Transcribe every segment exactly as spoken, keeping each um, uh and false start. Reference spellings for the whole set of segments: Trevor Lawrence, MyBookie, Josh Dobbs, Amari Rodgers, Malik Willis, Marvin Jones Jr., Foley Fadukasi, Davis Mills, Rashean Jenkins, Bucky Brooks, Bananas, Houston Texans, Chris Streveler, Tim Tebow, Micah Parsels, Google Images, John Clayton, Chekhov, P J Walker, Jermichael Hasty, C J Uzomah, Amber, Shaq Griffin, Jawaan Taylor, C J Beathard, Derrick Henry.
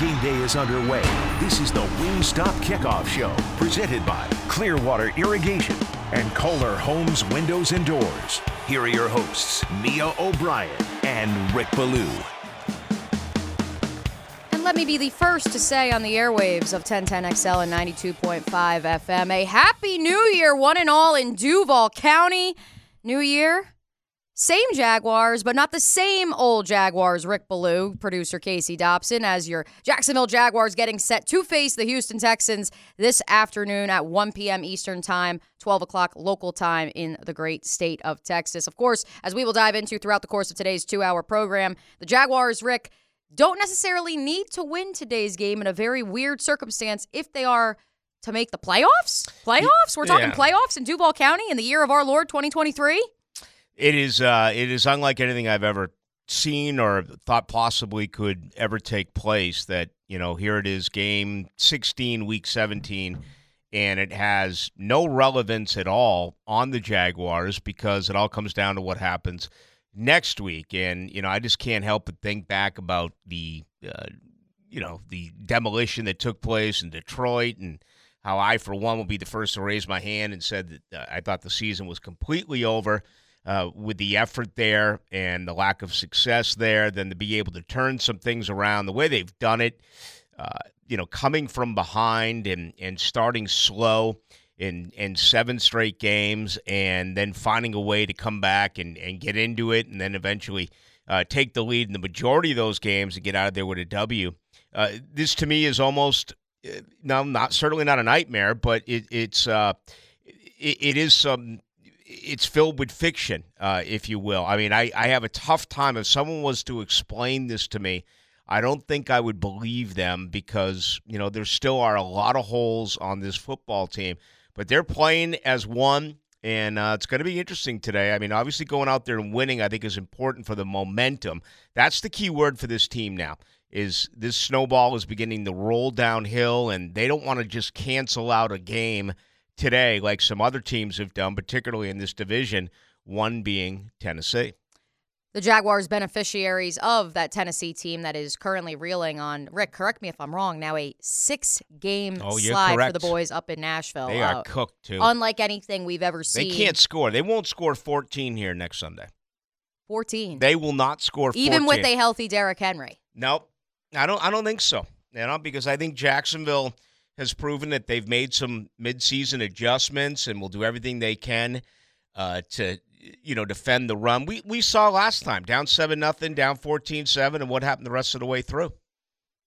game day is underway. This is the Wingstop Kickoff Show, presented by Clearwater Irrigation and Kohler Homes Windows and Doors. Here are your hosts, Mia O'Brien and Rick Ballou. And let me be the first to say on the airwaves of ten ten X L and ninety-two point five F M, a happy new year, one and all in Duval County. New year, same Jaguars, but not the same old Jaguars. Rick Ballou, producer Casey Dobson, as your Jacksonville Jaguars getting set to face the Houston Texans this afternoon at one p.m. Eastern time, twelve o'clock local time in the great state of Texas. Of course, as we will dive into throughout the course of today's two-hour program, the Jaguars, Rick, don't necessarily need to win today's game in a very weird circumstance if they are to make the playoffs. Playoffs? We're talking yeah. playoffs in Duval County in the year of our Lord twenty twenty-three? It is uh, it is unlike anything I've ever seen or thought possibly could ever take place, that, you know, here it is, game sixteen, week seventeen, and it has no relevance at all on the Jaguars because it all comes down to what happens next week. And, you know, I just can't help but think back about the, uh, you know, the demolition that took place in Detroit, and how I, for one, will be the first to raise my hand and said that uh, I thought the season was completely over uh, with the effort there and the lack of success there. Then to be able to turn some things around the way they've done it, uh, you know, coming from behind and, and starting slow in, in seven straight games, and then finding a way to come back and, and get into it, and then eventually uh, take the lead in the majority of those games and get out of there with a W. Uh, this, to me, is almost... No, not certainly not a nightmare, but it, it's uh, it, it is some. It's filled with fiction, uh, if you will. I mean, I, I have a tough time. If someone was to explain this to me, I don't think I would believe them, because, you know, there still are a lot of holes on this football team. But they're playing as one, and uh, it's going to be interesting today. I mean, obviously going out there and winning, I think, is important for the momentum. That's the key word for this team now. Is this snowball is beginning to roll downhill, and they don't want to just cancel out a game today like some other teams have done, particularly in this division, one being Tennessee. The Jaguars, beneficiaries of that Tennessee team that is currently reeling on, Rick, correct me if I'm wrong, now a six-game oh, slide correct. for the boys up in Nashville. They are uh, cooked, too. Unlike anything we've ever seen. They can't score. They won't score fourteen here next Sunday. fourteen? They will not score fourteen. Even with a healthy Derrick Henry? Nope. I don't I don't think so, you know, because I think Jacksonville has proven that they've made some midseason adjustments and will do everything they can uh, to, you know, defend the run. We we saw last time, down seven nothing, down fourteen seven, and what happened the rest of the way through.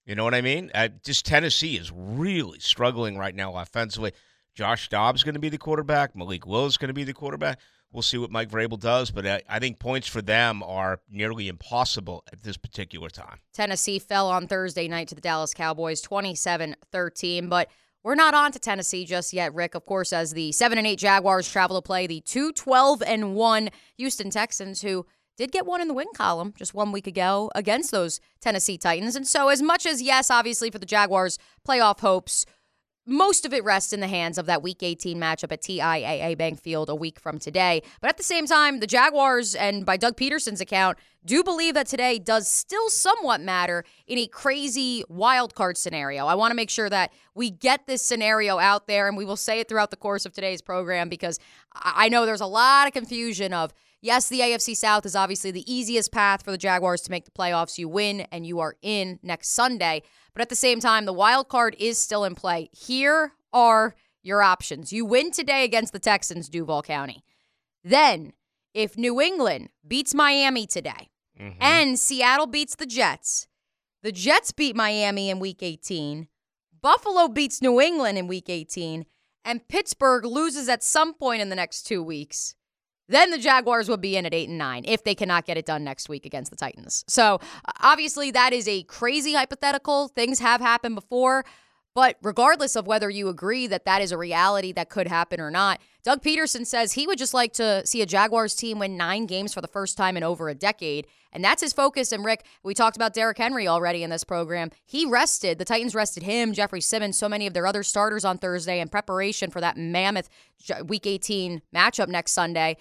You know what I mean? Uh, just Tennessee is really struggling right now offensively. Josh Dobbs is going to be the quarterback. Malik Willis is going to be the quarterback. We'll see what Mike Vrabel does, but I, I think points for them are nearly impossible at this particular time. Tennessee fell on Thursday night to the Dallas Cowboys, twenty-seven thirteen, but we're not on to Tennessee just yet, Rick. Of course, as the seven and eight Jaguars travel to play the two twelve and one Houston Texans, who did get one in the win column just one week ago against those Tennessee Titans. And so as much as, yes, obviously for the Jaguars, playoff hopes, most of it rests in the hands of that Week eighteen matchup at T I A A Bank Field a week from today. But at the same time, the Jaguars, and by Doug Peterson's account, do believe that today does still somewhat matter in a crazy wild card scenario. I want to make sure that we get this scenario out there, and we will say it throughout the course of today's program, because I know there's a lot of confusion of, yes, the A F C South is obviously the easiest path for the Jaguars to make the playoffs. You win, and you are in next Sunday. But at the same time, the wild card is still in play. Here are your options. You win today against the Texans, Duval County. Then, if New England beats Miami today, mm-hmm. and Seattle beats the Jets, the Jets beat Miami in Week eighteen, Buffalo beats New England in Week eighteen, and Pittsburgh loses at some point in the next two weeks, then the Jaguars will be in at eight and nine if they cannot get it done next week against the Titans. So obviously that is a crazy hypothetical. Things have happened before, but regardless of whether you agree that that is a reality that could happen or not, Doug Peterson says he would just like to see a Jaguars team win nine games for the first time in over a decade. And that's his focus. And Rick, we talked about Derrick Henry already in this program. He rested. The Titans rested him, Jeffrey Simmons, so many of their other starters on Thursday in preparation for that mammoth Week eighteen matchup next Sunday.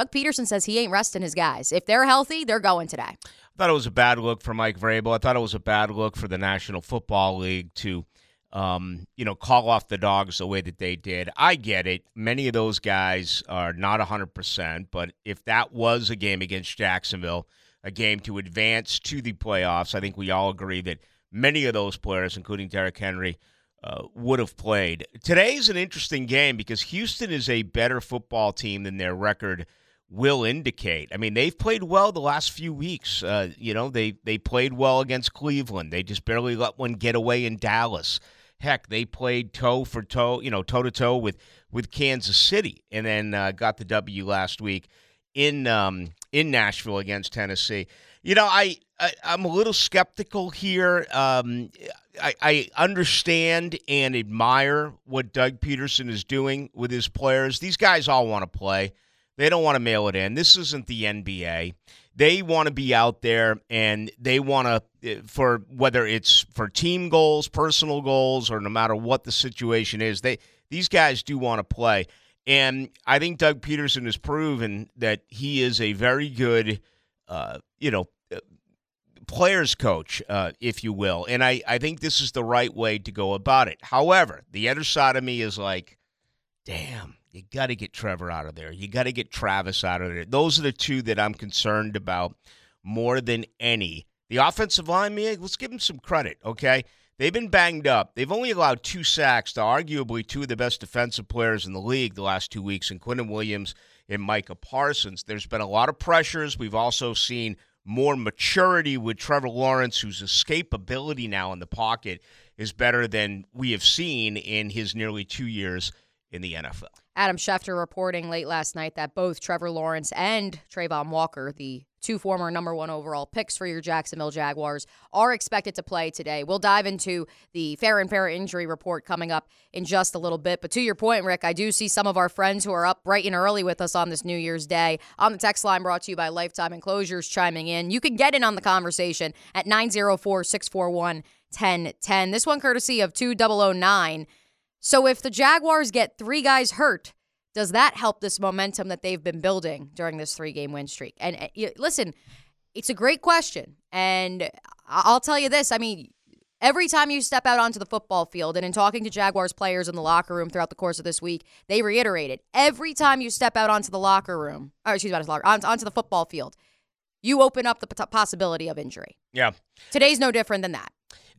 Doug Peterson says he ain't resting his guys. If they're healthy, they're going today. I thought it was a bad look for Mike Vrabel. I thought it was a bad look for the National Football League to, um, you know, call off the dogs the way that they did. I get it. Many of those guys are not one hundred percent, but if that was a game against Jacksonville, a game to advance to the playoffs, I think we all agree that many of those players, including Derrick Henry, uh, would have played. Today's an interesting game because Houston is a better football team than their record will indicate. I mean, they've played well the last few weeks. Uh, you know, they they played well against Cleveland. They just barely let one get away in Dallas. Heck, they played toe for toe, you know, toe to toe with with Kansas City, and then uh, got the W last week in um, in Nashville against Tennessee. You know, I, I I'm a little skeptical here. Um, I, I understand and admire what Doug Peterson is doing with his players. These guys all want to play. They don't want to mail it in. This isn't the N B A. They want to be out there, and they want to, for whether it's for team goals, personal goals, or no matter what the situation is, they these guys do want to play. And I think Doug Peterson has proven that he is a very good, uh, you know, players coach, uh, if you will. And I, I think this is the right way to go about it. However, the other side of me is like, damn. You got to get Trevor out of there. You got to get Travis out of there. Those are the two that I'm concerned about more than any. The offensive line, Mia, let's give them some credit, okay? They've been banged up. They've only allowed two sacks to arguably two of the best defensive players in the league the last two weeks in Quentin Williams and Micah Parsons. There's been a lot of pressures. We've also seen more maturity with Trevor Lawrence, whose escapability now in the pocket is better than we have seen in his nearly two years in the N F L. Adam Schefter reporting late last night that both Trevor Lawrence and Trayvon Walker, the two former number one overall picks for your Jacksonville Jaguars, are expected to play today. We'll dive into the Farrah and Farrah injury report coming up in just a little bit. But to your point, Rick, I do see some of our friends who are up bright and early with us on this New Year's Day. On the text line brought to you by Lifetime Enclosures chiming in. You can get in on the conversation at nine oh four, six four one, one oh one oh. This one courtesy of two thousand nine. So if the Jaguars get three guys hurt, does that help this momentum that they've been building during this three-game win streak? And uh, listen, it's a great question. And I'll tell you this. I mean, every time you step out onto the football field, and in talking to Jaguars players in the locker room throughout the course of this week, they reiterated, every time you step out onto the locker room, or excuse me, onto the football field, you open up the possibility of injury. Yeah. Today's no different than that.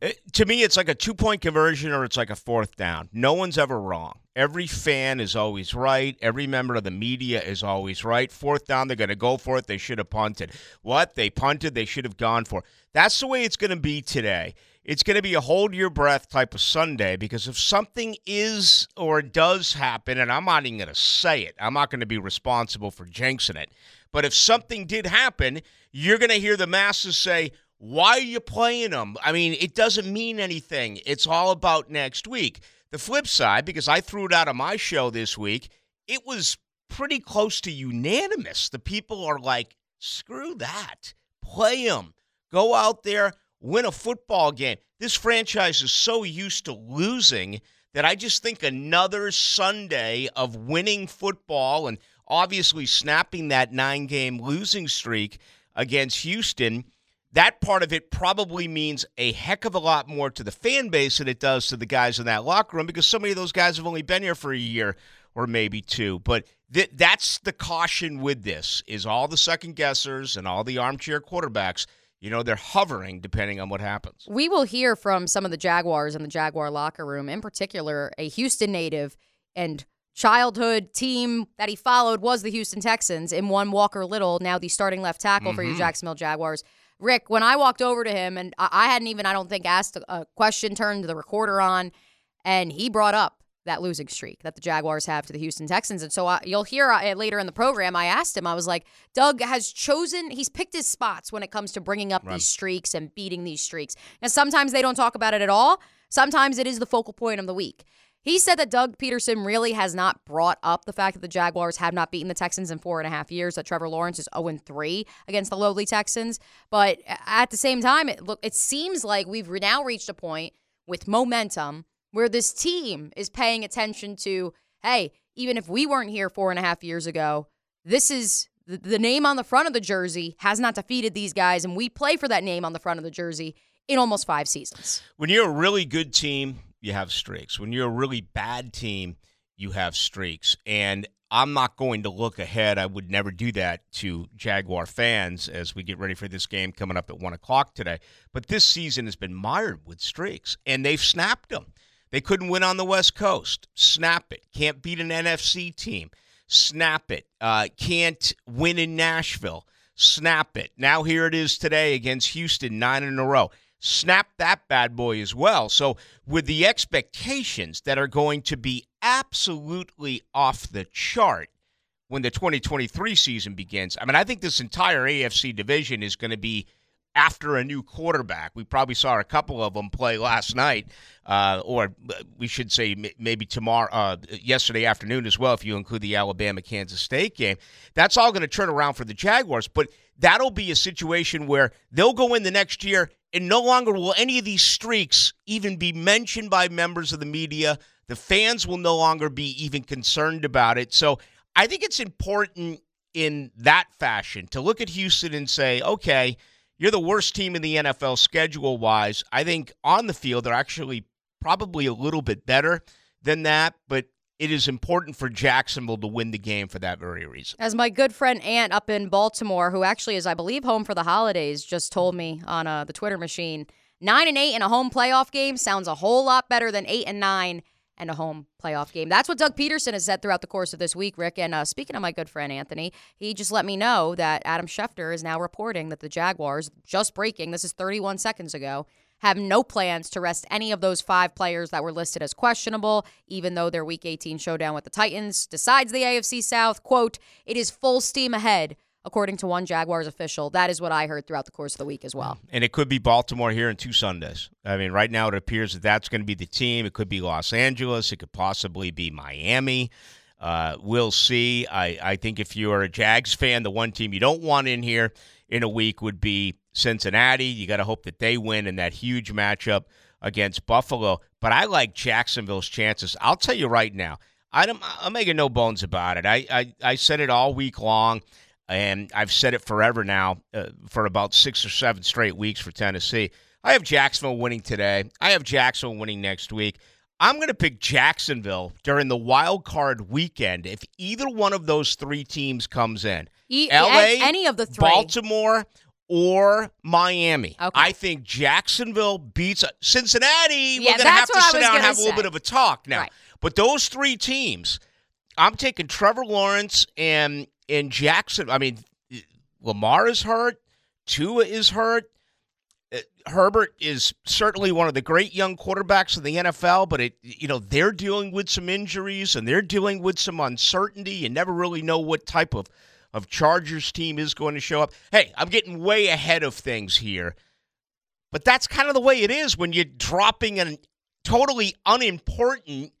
It, to me, it's like a two-point conversion or it's like a fourth down. No one's ever wrong. Every fan is always right. Every member of the media is always right. Fourth down, they're going to go for it. They should have punted. What? They punted. They should have gone for it. That's the way it's going to be today. It's going to be a hold-your-breath type of Sunday because if something is or does happen, and I'm not even going to say it, I'm not going to be responsible for jinxing it, but if something did happen, you're going to hear the masses say, why are you playing them? I mean, it doesn't mean anything. It's all about next week. The flip side, because I threw it out of my show this week, it was pretty close to unanimous. The people are like, screw that. Play them. Go out there, win a football game. This franchise is so used to losing that I just think another Sunday of winning football and obviously snapping that nine-game losing streak against Houston, that part of it probably means a heck of a lot more to the fan base than it does to the guys in that locker room because so many of those guys have only been here for a year or maybe two. But th- that's the caution with this is all the second-guessers and all the armchair quarterbacks, you know, they're hovering depending on what happens. We will hear from some of the Jaguars in the Jaguar locker room, in particular a Houston native and childhood team that he followed was the Houston Texans in one Walker Little, now the starting left tackle mm-hmm. for your Jacksonville Jaguars. Rick, when I walked over to him, and I hadn't even, I don't think, asked a question, turned the recorder on, and he brought up that losing streak that the Jaguars have to the Houston Texans. And so I, you'll hear I, later in the program, I asked him, I was like, Doug has chosen, he's picked his spots when it comes to bringing up Run. these streaks and beating these streaks. Now, sometimes they don't talk about it at all. Sometimes it is the focal point of the week. He said that Doug Peterson really has not brought up the fact that the Jaguars have not beaten the Texans in four and a half years, that Trevor Lawrence is oh and three against the lowly Texans. But at the same time, it, look, it seems like we've now reached a point with momentum where this team is paying attention to, hey, even if we weren't here four and a half years ago, this is the, the name on the front of the jersey has not defeated these guys, and we play for that name on the front of the jersey in almost five seasons. When you're a really good team, you have streaks. When you're a really bad team, you have streaks. And I'm not going to look ahead. I would never do that to Jaguar fans as we get ready for this game coming up at one o'clock today. But this season has been mired with streaks, and they've snapped them. They couldn't win on the West Coast. Snap it. Can't beat an N F C team. Snap it. Uh, can't win in Nashville. Snap it. Now here it is today against Houston, nine in a row. Snap that bad boy as well. So with the expectations that are going to be absolutely off the chart when the twenty twenty-three season begins, I mean, I think this entire A F C division is going to be after a new quarterback. We probably saw a couple of them play last night, uh, or we should say maybe tomorrow, uh, yesterday afternoon as well, if you include the Alabama-Kansas State game. That's all going to turn around for the Jaguars, but that'll be a situation where they'll go in the next year and no longer will any of these streaks even be mentioned by members of the media. The fans will no longer be even concerned about it. So I think it's important in that fashion to look at Houston and say, okay, you're the worst team in the N F L schedule-wise. I think on the field they're actually probably a little bit better than that, but it is important for Jacksonville to win the game for that very reason. As my good friend Ant up in Baltimore, who actually is, I believe, home for the holidays, just told me on uh, the Twitter machine, nine and eight in a home playoff game sounds a whole lot better than eight and nine and a home playoff game. That's what Doug Peterson has said throughout the course of this week, Rick. And uh, speaking of my good friend Anthony, he just let me know that Adam Schefter is now reporting that the Jaguars, just breaking, this is thirty-one seconds ago, have no plans to rest any of those five players that were listed as questionable, even though their Week eighteen showdown with the Titans decides the A F C South. Quote, it is full steam ahead, according to one Jaguars official. That is what I heard throughout the course of the week as well. And it could be Baltimore here in two Sundays. I mean, right now it appears that that's going to be the team. It could be Los Angeles. It could possibly be Miami. Uh, we'll see. I, I think if you are a Jags fan, the one team you don't want in here in a week would be Cincinnati. You got to hope that they win in that huge matchup against Buffalo. But I like Jacksonville's chances. I'll tell you right now, I don't, I'm making no bones about it. I, I, I said it all week long, and I've said it forever now uh, for about six or seven straight weeks for Tennessee. I have Jacksonville winning today. I have Jacksonville winning next week. I'm going to pick Jacksonville during the wild card weekend if either one of those three teams comes in. E- L A, any of the three. Baltimore, or Miami. Okay. I think Jacksonville beats Cincinnati. Yeah, we're going to have to sit down and have say. a little bit of a talk now. Right. But those three teams, I'm taking Trevor Lawrence and and Jackson. I mean, Lamar is hurt. Tua is hurt. Herbert is certainly one of the great young quarterbacks in the N F L, but it you know they're dealing with some injuries and they're dealing with some uncertainty. You never really know what type of of Chargers team is going to show up. Hey, I'm getting way ahead of things here. But that's kind of the way it is when you're dropping a totally unimportant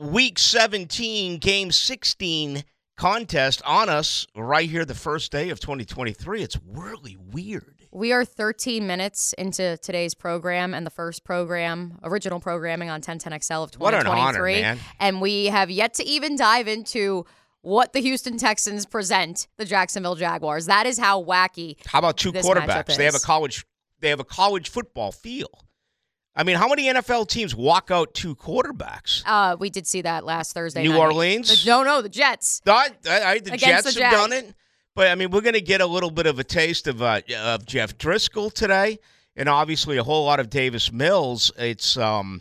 Week seventeen, Game sixteen contest on us right here the first day of twenty twenty-three. It's really weird. We are thirteen minutes into today's program and the first program, original programming on ten ten X L of twenty twenty-three. What an honor, man. And we have yet to even dive into what the Houston Texans present the Jacksonville Jaguars. That is how wacky. How about two this quarterbacks? They have a college they have a college football feel. I mean, how many N F L teams walk out two quarterbacks? Uh, we did see that last Thursday New night. Orleans? The, no, no, the Jets. The, I, I, the Jets the Jets. have done it. But, I mean, we're going to get a little bit of a taste of uh, of Jeff Driskel today and obviously a whole lot of Davis Mills. It's um.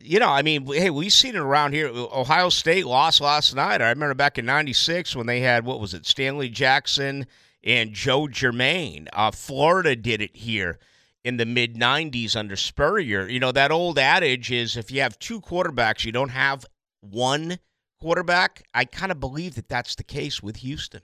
You know, I mean, hey, we've seen it around here. Ohio State lost last night. I remember back in ninety-six when they had, what was it, Stanley Jackson and Joe Germain. Uh, Florida did it here in the mid nineties under Spurrier. You know, that old adage is if you have two quarterbacks, you don't have one quarterback. I kind of believe that that's the case with Houston.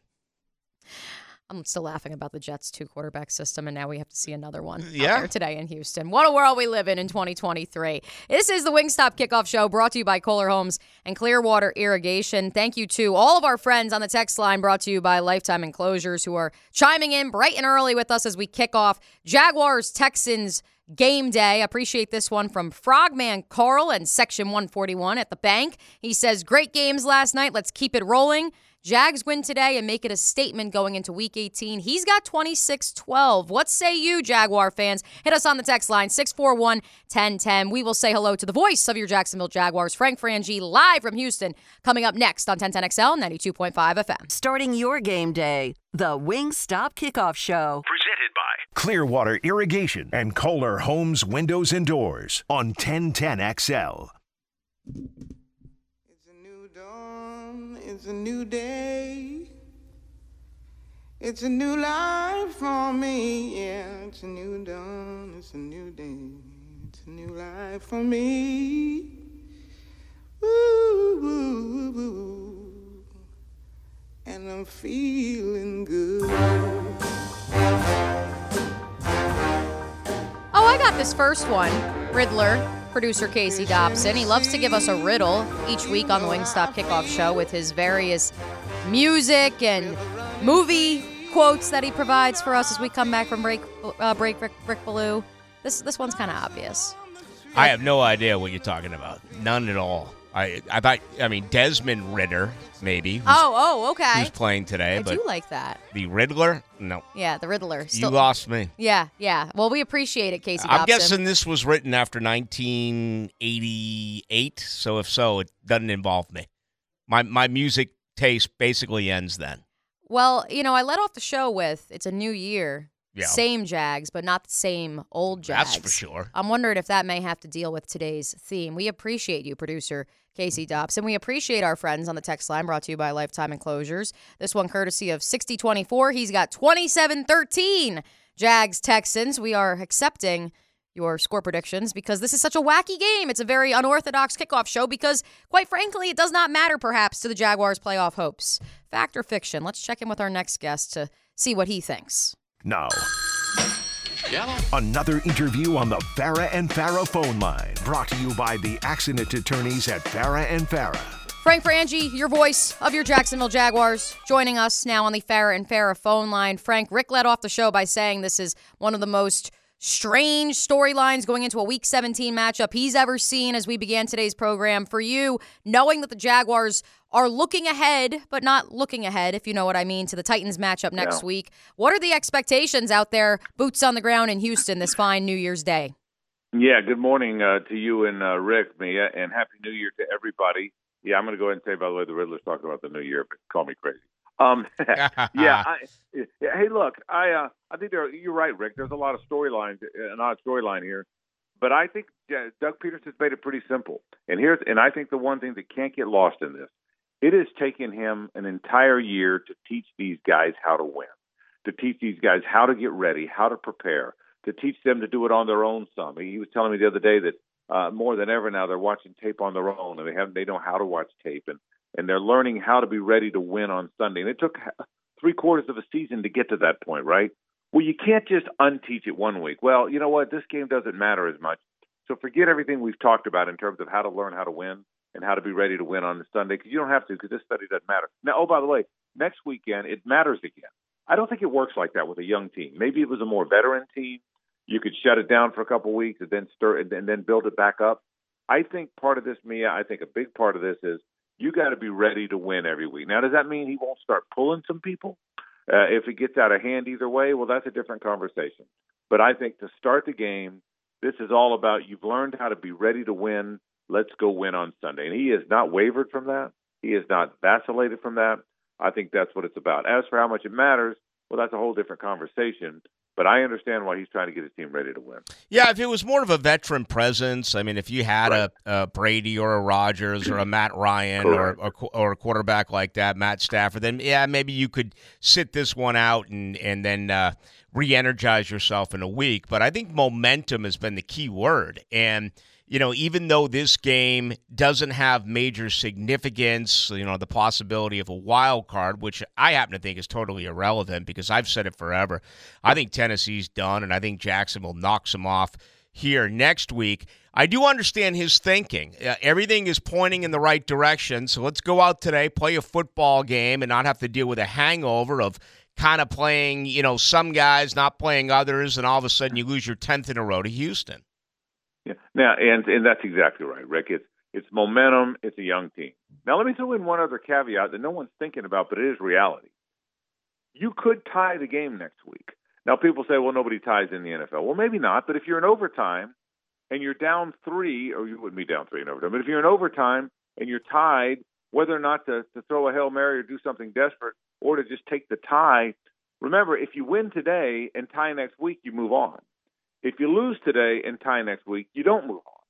I'm still laughing about the Jets' two-quarterback system, and now we have to see another one yeah. out there today in Houston. What a world we live in in twenty twenty-three. This is the Wingstop Kickoff Show brought to you by Kohler Homes and Clearwater Irrigation. Thank you to all of our friends on the text line brought to you by Lifetime Enclosures who are chiming in bright and early with us as we kick off Jaguars-Texans game day. Appreciate this one from Frogman Carl in Section one forty-one at the bank. He says, great games last night. Let's keep it rolling. Jags win today and make it a statement going into Week eighteen. He's got twenty-six twelve. What say you, Jaguar fans? Hit us on the text line, six four one, one oh one oh. We will say hello to the voice of your Jacksonville Jaguars, Frank Frangie, live from Houston, coming up next on ten ten X L, ninety-two point five F M. Starting your game day, the Wingstop Kickoff Show. Presented by Clearwater Irrigation and Kohler Homes Windows and Doors on ten ten X L. It's a new dawn, it's a new day, it's a new life for me, yeah, it's a new dawn, it's a new day, it's a new life for me, ooh, ooh, ooh, ooh. And I'm feeling good. Oh, I got this first one, Riddler. Producer Casey Dobson. He loves to give us a riddle each week on the Wingstop Kickoff Show with his various music and movie quotes that he provides for us as we come back from break. Uh, break, Rick, Rick Ballou. This this one's kind of obvious. I have no idea what you're talking about. None at all. I I thought. I mean, Desmond Ritter maybe. Oh oh okay. Who's playing today? I but do like that. The Riddler? No. Yeah, the Riddler. Still, you lost me. Yeah yeah. Well, we appreciate it, Casey Dobson. I'm guessing this was written after nineteen eighty-eight. So if so, it doesn't involve me. My my music taste basically ends then. Well, you know, I let off the show with it's a new year. Yeah. Same Jags, but not the same old Jags. That's for sure. I'm wondering if that may have to deal with today's theme. We appreciate you, producer Casey Dobson. We appreciate our friends on the text line, brought to you by Lifetime Enclosures. This one courtesy of sixty twenty-four. He's got twenty-seven thirteen Jags Texans. We are accepting your score predictions because this is such a wacky game. It's a very unorthodox kickoff show because, quite frankly, it does not matter perhaps to the Jaguars' playoff hopes. Fact or fiction? Let's check in with our next guest to see what he thinks. Now, Yellow. Another interview on the Farrah and Farrah phone line, brought to you by the accident attorneys at Farrah and Farrah. Frank Frangie, your voice of your Jacksonville Jaguars, joining us now on the Farrah and Farrah phone line. Frank, Rick led off the show by saying this is one of the most strange storylines going into a Week seventeen matchup he's ever seen as we began today's program. For you, knowing that the Jaguars are looking ahead, but not looking ahead, if you know what I mean, to the Titans matchup next yeah. week, what are the expectations out there, boots on the ground in Houston this fine New Year's Day? Yeah, good morning uh, to you and uh, Rick, Mia, and Happy New Year to everybody. Yeah, I'm going to go ahead and say, by the way, the Riddler's talking about the New Year, but call me crazy. Um, yeah, I, yeah. Hey, look, I uh, I think there, you're right, Rick. There's a lot of storylines, an odd storyline here, but I think uh, Doug Peterson's made it pretty simple. And here's, and I think the one thing that can't get lost in this, it has taken him an entire year to teach these guys how to win, to teach these guys how to get ready, how to prepare, to teach them to do it on their own. Some. He was telling me the other day that uh, more than ever now they're watching tape on their own, and they have they know how to watch tape and. And they're learning how to be ready to win on Sunday. And it took three quarters of a season to get to that point, right? Well, you can't just unteach it one week. Well, you know what? This game doesn't matter as much. So forget everything we've talked about in terms of how to learn how to win and how to be ready to win on Sunday, because you don't have to, because this Sunday doesn't matter. Now, oh, by the way, next weekend, it matters again. I don't think it works like that with a young team. Maybe it was a more veteran team. You could shut it down for a couple of weeks and then stir and then build it back up. I think part of this, Mia, I think a big part of this is, you got to be ready to win every week. Now, does that mean he won't start pulling some people? Uh, if it gets out of hand either way, well, that's a different conversation. But I think to start the game, this is all about you've learned how to be ready to win. Let's go win on Sunday. And he has not wavered from that. He has not vacillated from that. I think that's what it's about. As for how much it matters, well, that's a whole different conversation. But I understand why he's trying to get his team ready to win. Yeah, if it was more of a veteran presence, I mean, if you had right. a, a Brady or a Rodgers or a Matt Ryan or, or or a quarterback like that, Matt Stafford, then, yeah, maybe you could sit this one out and, and then uh, re-energize yourself in a week. But I think momentum has been the key word. And, you know, even though this game doesn't have major significance, you know, the possibility of a wild card, which I happen to think is totally irrelevant because I've said it forever. I think Tennessee's done, and I think Jacksonville knocks them off here next week. I do understand his thinking. Uh, everything is pointing in the right direction, so let's go out today, play a football game, and not have to deal with a hangover of kind of playing, you know, some guys, not playing others, and all of a sudden you lose your tenth in a row to Houston. Yeah. Now, and, and that's exactly right, Rick. It's It's momentum. It's a young team. Now, let me throw in one other caveat that no one's thinking about, but it is reality. You could tie the game next week. Now, people say, well, nobody ties in the N F L. Well, maybe not, but if you're in overtime and you're down three, or you wouldn't be down three in overtime, but if you're in overtime and you're tied, whether or not to, to throw a Hail Mary or do something desperate or to just take the tie, remember, if you win today and tie next week, you move on. If you lose today and tie next week, you don't move on.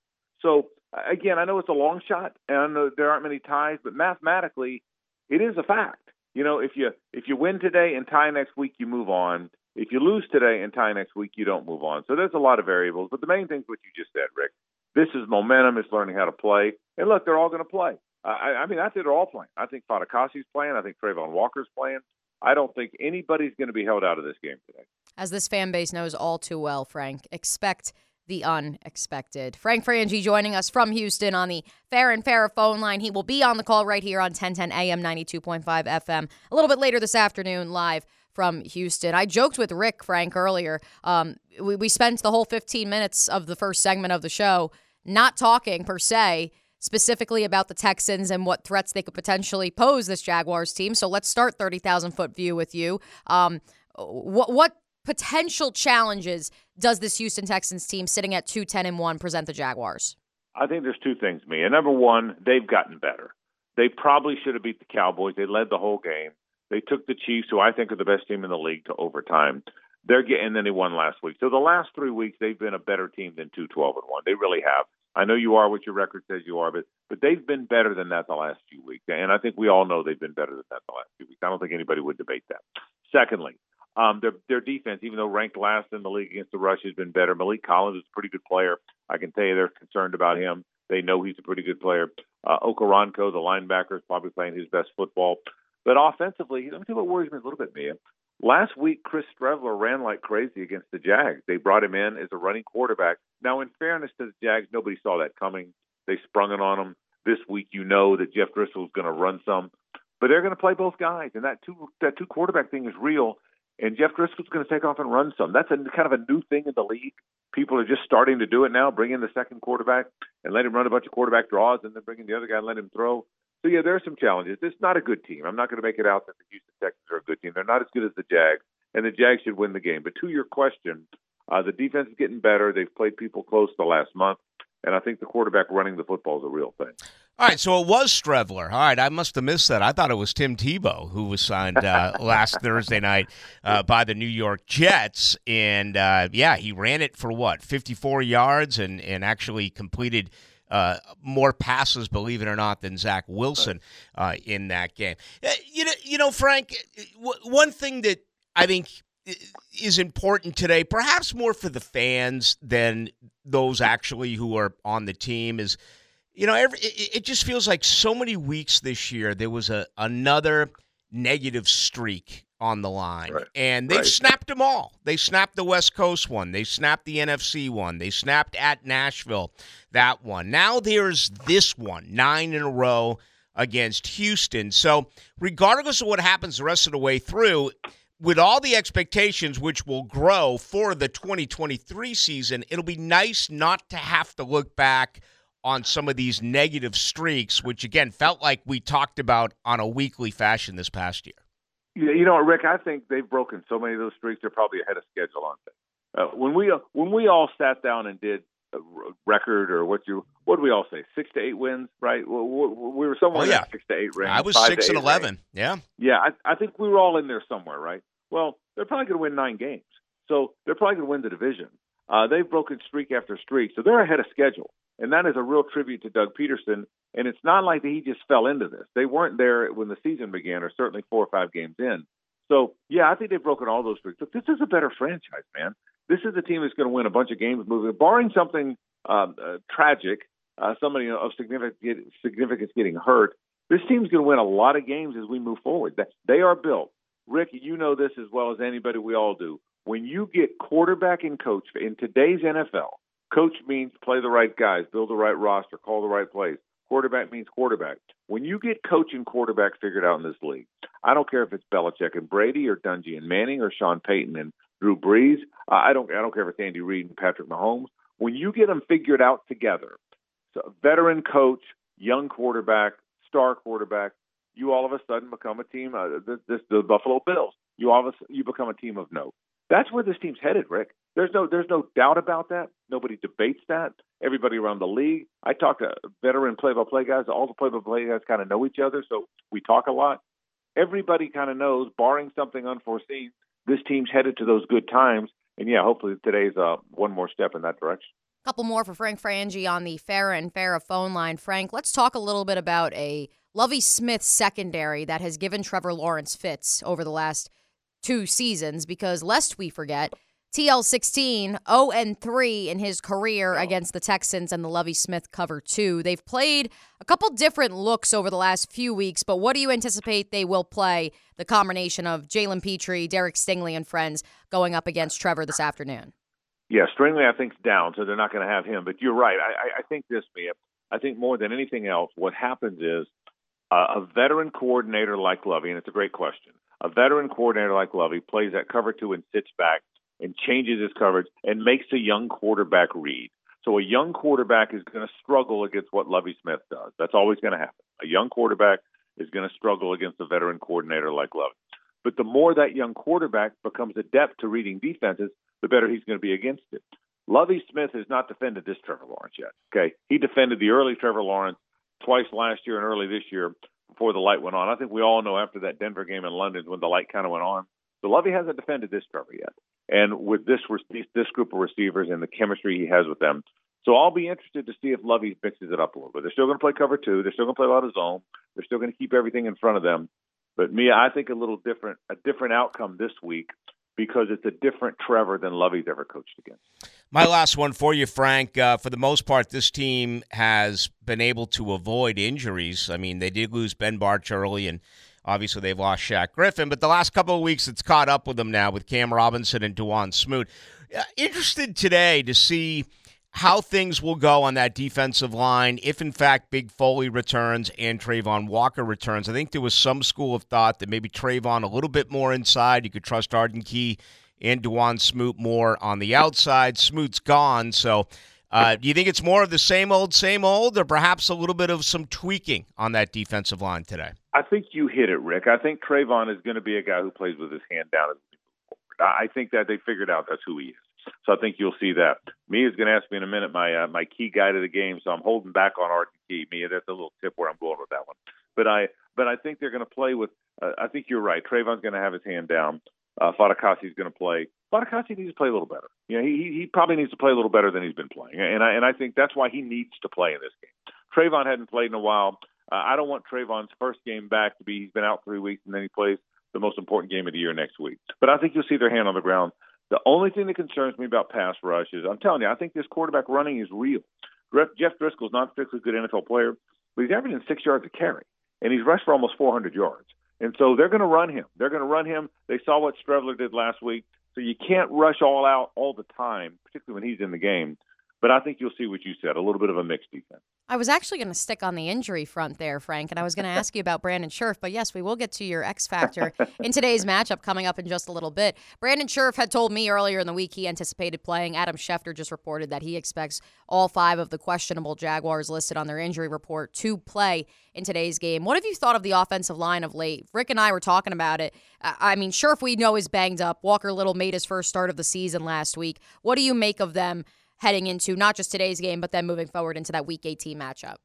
So, again, I know it's a long shot, and I know there aren't many ties, but mathematically, it is a fact. You know, if you if you win today and tie next week, you move on. If you lose today and tie next week, you don't move on. So there's a lot of variables, but the main thing is what you just said, Rick. This is momentum. It's learning how to play. And, look, they're all going to play. I, I mean, I think they're all playing. I think Fadakasi's playing. I think Trayvon Walker's playing. I don't think anybody's going to be held out of this game today. As this fan base knows all too well, Frank, expect the unexpected. Frank Frangie joining us from Houston on the Farrah and Farrah phone line. He will be on the call right here on ten ten A M, ninety-two point five F M, a little bit later this afternoon, live from Houston. I joked with Rick, Frank, earlier. Um, we, we spent the whole fifteen minutes of the first segment of the show not talking, per se, specifically about the Texans and what threats they could potentially pose this Jaguars team. So let's start thirty thousand foot view with you. Um, what what potential challenges does this Houston Texans team sitting at two ten and one present the Jaguars? I think there's two things, Mia. Number one, they've gotten better. They probably should have beat the Cowboys. They led the whole game. They took the Chiefs, who I think are the best team in the league, to overtime. They're getting, and then they won last week. So the last three weeks, they've been a better team than two twelve and one. They really have. I know you are what your record says you are, but, but they've been better than that the last few weeks. And I think we all know they've been better than that the last few weeks. I don't think anybody would debate that. Secondly, um, their their defense, even though ranked last in the league against the rush, has been better. Malik Collins is a pretty good player. I can tell you they're concerned about him. They know he's a pretty good player. Uh, Okoronkwo, the linebacker, is probably playing his best football. But offensively, let me tell you what worries me a little bit, Mia. Last week, Chris Streveler ran like crazy against the Jags. They brought him in as a running quarterback. Now, in fairness to the Jags, nobody saw that coming. They sprung it on him. This week, you know that Jeff Driskel is going to run some. But they're going to play both guys, and that two that two quarterback thing is real. And Jeff Driskel is going to take off and run some. That's a, kind of a new thing in the league. People are just starting to do it now, bring in the second quarterback and let him run a bunch of quarterback draws, and then bring in the other guy and let him throw. So, yeah, there are some challenges. It's not a good team. I'm not going to make it out that the Houston Texans are a good team. They're not as good as the Jags, and the Jags should win the game. But to your question, uh, the defense is getting better. They've played people close the last month, and I think the quarterback running the football is a real thing. All right, so it was Streveler. All right, I must have missed that. I thought it was Tim Tebow who was signed uh, last Thursday night uh, by the New York Jets. And, uh, yeah, he ran it for, what, fifty-four yards and, and actually completed – Uh, more passes, believe it or not, than Zach Wilson uh, in that game. You know, you know, Frank, w- one thing that I think is important today, perhaps more for the fans than those actually who are on the team, is, you know, every, it, it just feels like so many weeks this year there was a, another negative streak on the line. Right. And they've right. snapped them all. They snapped the West Coast one. They snapped the N F C one. They snapped at Nashville, that one. Now there's this one, nine in a row against Houston. So regardless of what happens the rest of the way through, with all the expectations which will grow for the twenty twenty-three season, it'll be nice not to have to look back on some of these negative streaks, which, again, felt like we talked about on a weekly fashion this past year. You know, Rick, I think they've broken so many of those streaks, they're probably ahead of schedule on things. Uh, when we uh, when we all sat down and did a record or what you what did we all say, six to eight wins, right? We, we were somewhere oh, yeah. in six to eight range. I was six and eleven. Range. Yeah, yeah. I, I think we were all in there somewhere, right? Well, they're probably going to win nine games, so they're probably going to win the division. Uh, they've broken streak after streak, so they're ahead of schedule, and that is a real tribute to Doug Peterson. And it's not like he just fell into this. They weren't there when the season began, or certainly four or five games in. So, yeah, I think they've broken all those streaks. Look, this is a better franchise, man. This is a team that's going to win a bunch of games moving, barring something um, uh, tragic, uh, somebody of significant significance getting hurt. This team's going to win a lot of games as we move forward. They are built. Rick, you know this as well as anybody, we all do. When you get quarterback and coach in today's N F L, coach means play the right guys, build the right roster, call the right plays. Quarterback means quarterback. When you get coach and quarterback figured out in this league, I don't care if it's Belichick and Brady or Dungy and Manning or Sean Payton and Drew Brees. Uh, I don't I don't care if it's Andy Reid and Patrick Mahomes. When you get them figured out together, So veteran coach, young quarterback, star quarterback, you all of a sudden become a team. Uh, this, this the Buffalo Bills. You all of a, you become a team of note. That's where this team's headed, Rick. There's no there's no doubt about that. Nobody debates that. Everybody around the league. I talk to veteran play-by-play guys. All the play-by-play guys kind of know each other, so we talk a lot. Everybody kind of knows, barring something unforeseen, this team's headed to those good times. And, yeah, hopefully today's uh, one more step in that direction. A couple more for Frank Frangie on the Farrah and Farrah phone line. Frank, let's talk a little bit about a Lovie Smith secondary that has given Trevor Lawrence fits over the last two seasons because, lest we forget, T L sixteen, oh and three in his career against the Texans and the Lovie Smith cover two. They've played a couple different looks over the last few weeks, but what do you anticipate they will play, the combination of Jalen Petrie, Derek Stingley, and friends going up against Trevor this afternoon? Yeah, Stingley, I think, is down, so they're not going to have him. But you're right. I, I think this, Mia, I think more than anything else, what happens is uh, a veteran coordinator like Lovie, and it's a great question, a veteran coordinator like Lovie plays that cover two and sits back and changes his coverage and makes a young quarterback read. So a young quarterback is going to struggle against what Lovie Smith does. That's always going to happen. A young quarterback is going to struggle against a veteran coordinator like Lovie. But the more that young quarterback becomes adept to reading defenses, the better he's going to be against it. Lovie Smith has not defended this Trevor Lawrence yet. Okay, he defended the early Trevor Lawrence twice last year and early this year before the light went on. I think we all know after that Denver game in London when the light kind of went on. So Lovie hasn't defended this Trevor yet. And with this this group of receivers and the chemistry he has with them. So I'll be interested to see if Lovie mixes it up a little bit. They're still going to play cover two. They're still going to play a lot of zone. They're still going to keep everything in front of them. But Mia, I think a little different, a different outcome this week, because it's a different Trevor than Lovie's ever coached against. My last one for you, Frank. Uh, for the most part, this team has been able to avoid injuries. I mean, they did lose Ben Barch early, and obviously they've lost Shaq Griffin. But the last couple of weeks, it's caught up with them now with Cam Robinson and DeJuan Smoot. Uh, interested today to see how things will go on that defensive line if, in fact, Big Foley returns and Trayvon Walker returns. I think there was some school of thought that maybe Trayvon a little bit more inside. You could trust Arden Key and DeJuan Smoot more on the outside. Smoot's gone. So uh, do you think it's more of the same old, same old, or perhaps a little bit of some tweaking on that defensive line today? I think you hit it, Rick. I think Trayvon is going to be a guy who plays with his hand down as we move forward. I think that they figured out that's who he is. So I think you'll see that. Mia's going to ask me in a minute my uh, my key guy to the game, so I'm holding back on Arden Key. Mia, that's a little tip where I'm going with that one. But I but I think they're going to play with uh, – I think you're right. Trayvon's going to have his hand down. Uh, Fadakasi's going to play. Fadakasi needs to play a little better. You know, he he probably needs to play a little better than he's been playing, and I and I think that's why he needs to play in this game. Trayvon hadn't played in a while. Uh, I don't want Trayvon's first game back to be he's been out three weeks and then he plays the most important game of the year next week. But I think you'll see their hand on the ground. The only thing that concerns me about pass rush is, I'm telling you, I think this quarterback running is real. Jeff Driskel is not a particularly good N F L player, but he's averaging six yards a carry, and he's rushed for almost four hundred yards. And so they're going to run him. They're going to run him. They saw what Streveler did last week, so you can't rush all out all the time, particularly when he's in the game. But I think you'll see what you said, a little bit of a mixed defense. I was actually going to stick on the injury front there, Frank, and I was going to ask you about Brandon Scherff, but yes, we will get to your X factor in today's matchup coming up in just a little bit. Brandon Scherff had told me earlier in the week he anticipated playing. Adam Schefter just reported that he expects all five of the questionable Jaguars listed on their injury report to play in today's game. What have you thought of the offensive line of late? Rick and I were talking about it. I mean, Scherff we know is banged up. Walker Little made his first start of the season last week. What do you make of them heading into not just today's game, but then moving forward into that Week eighteen matchup?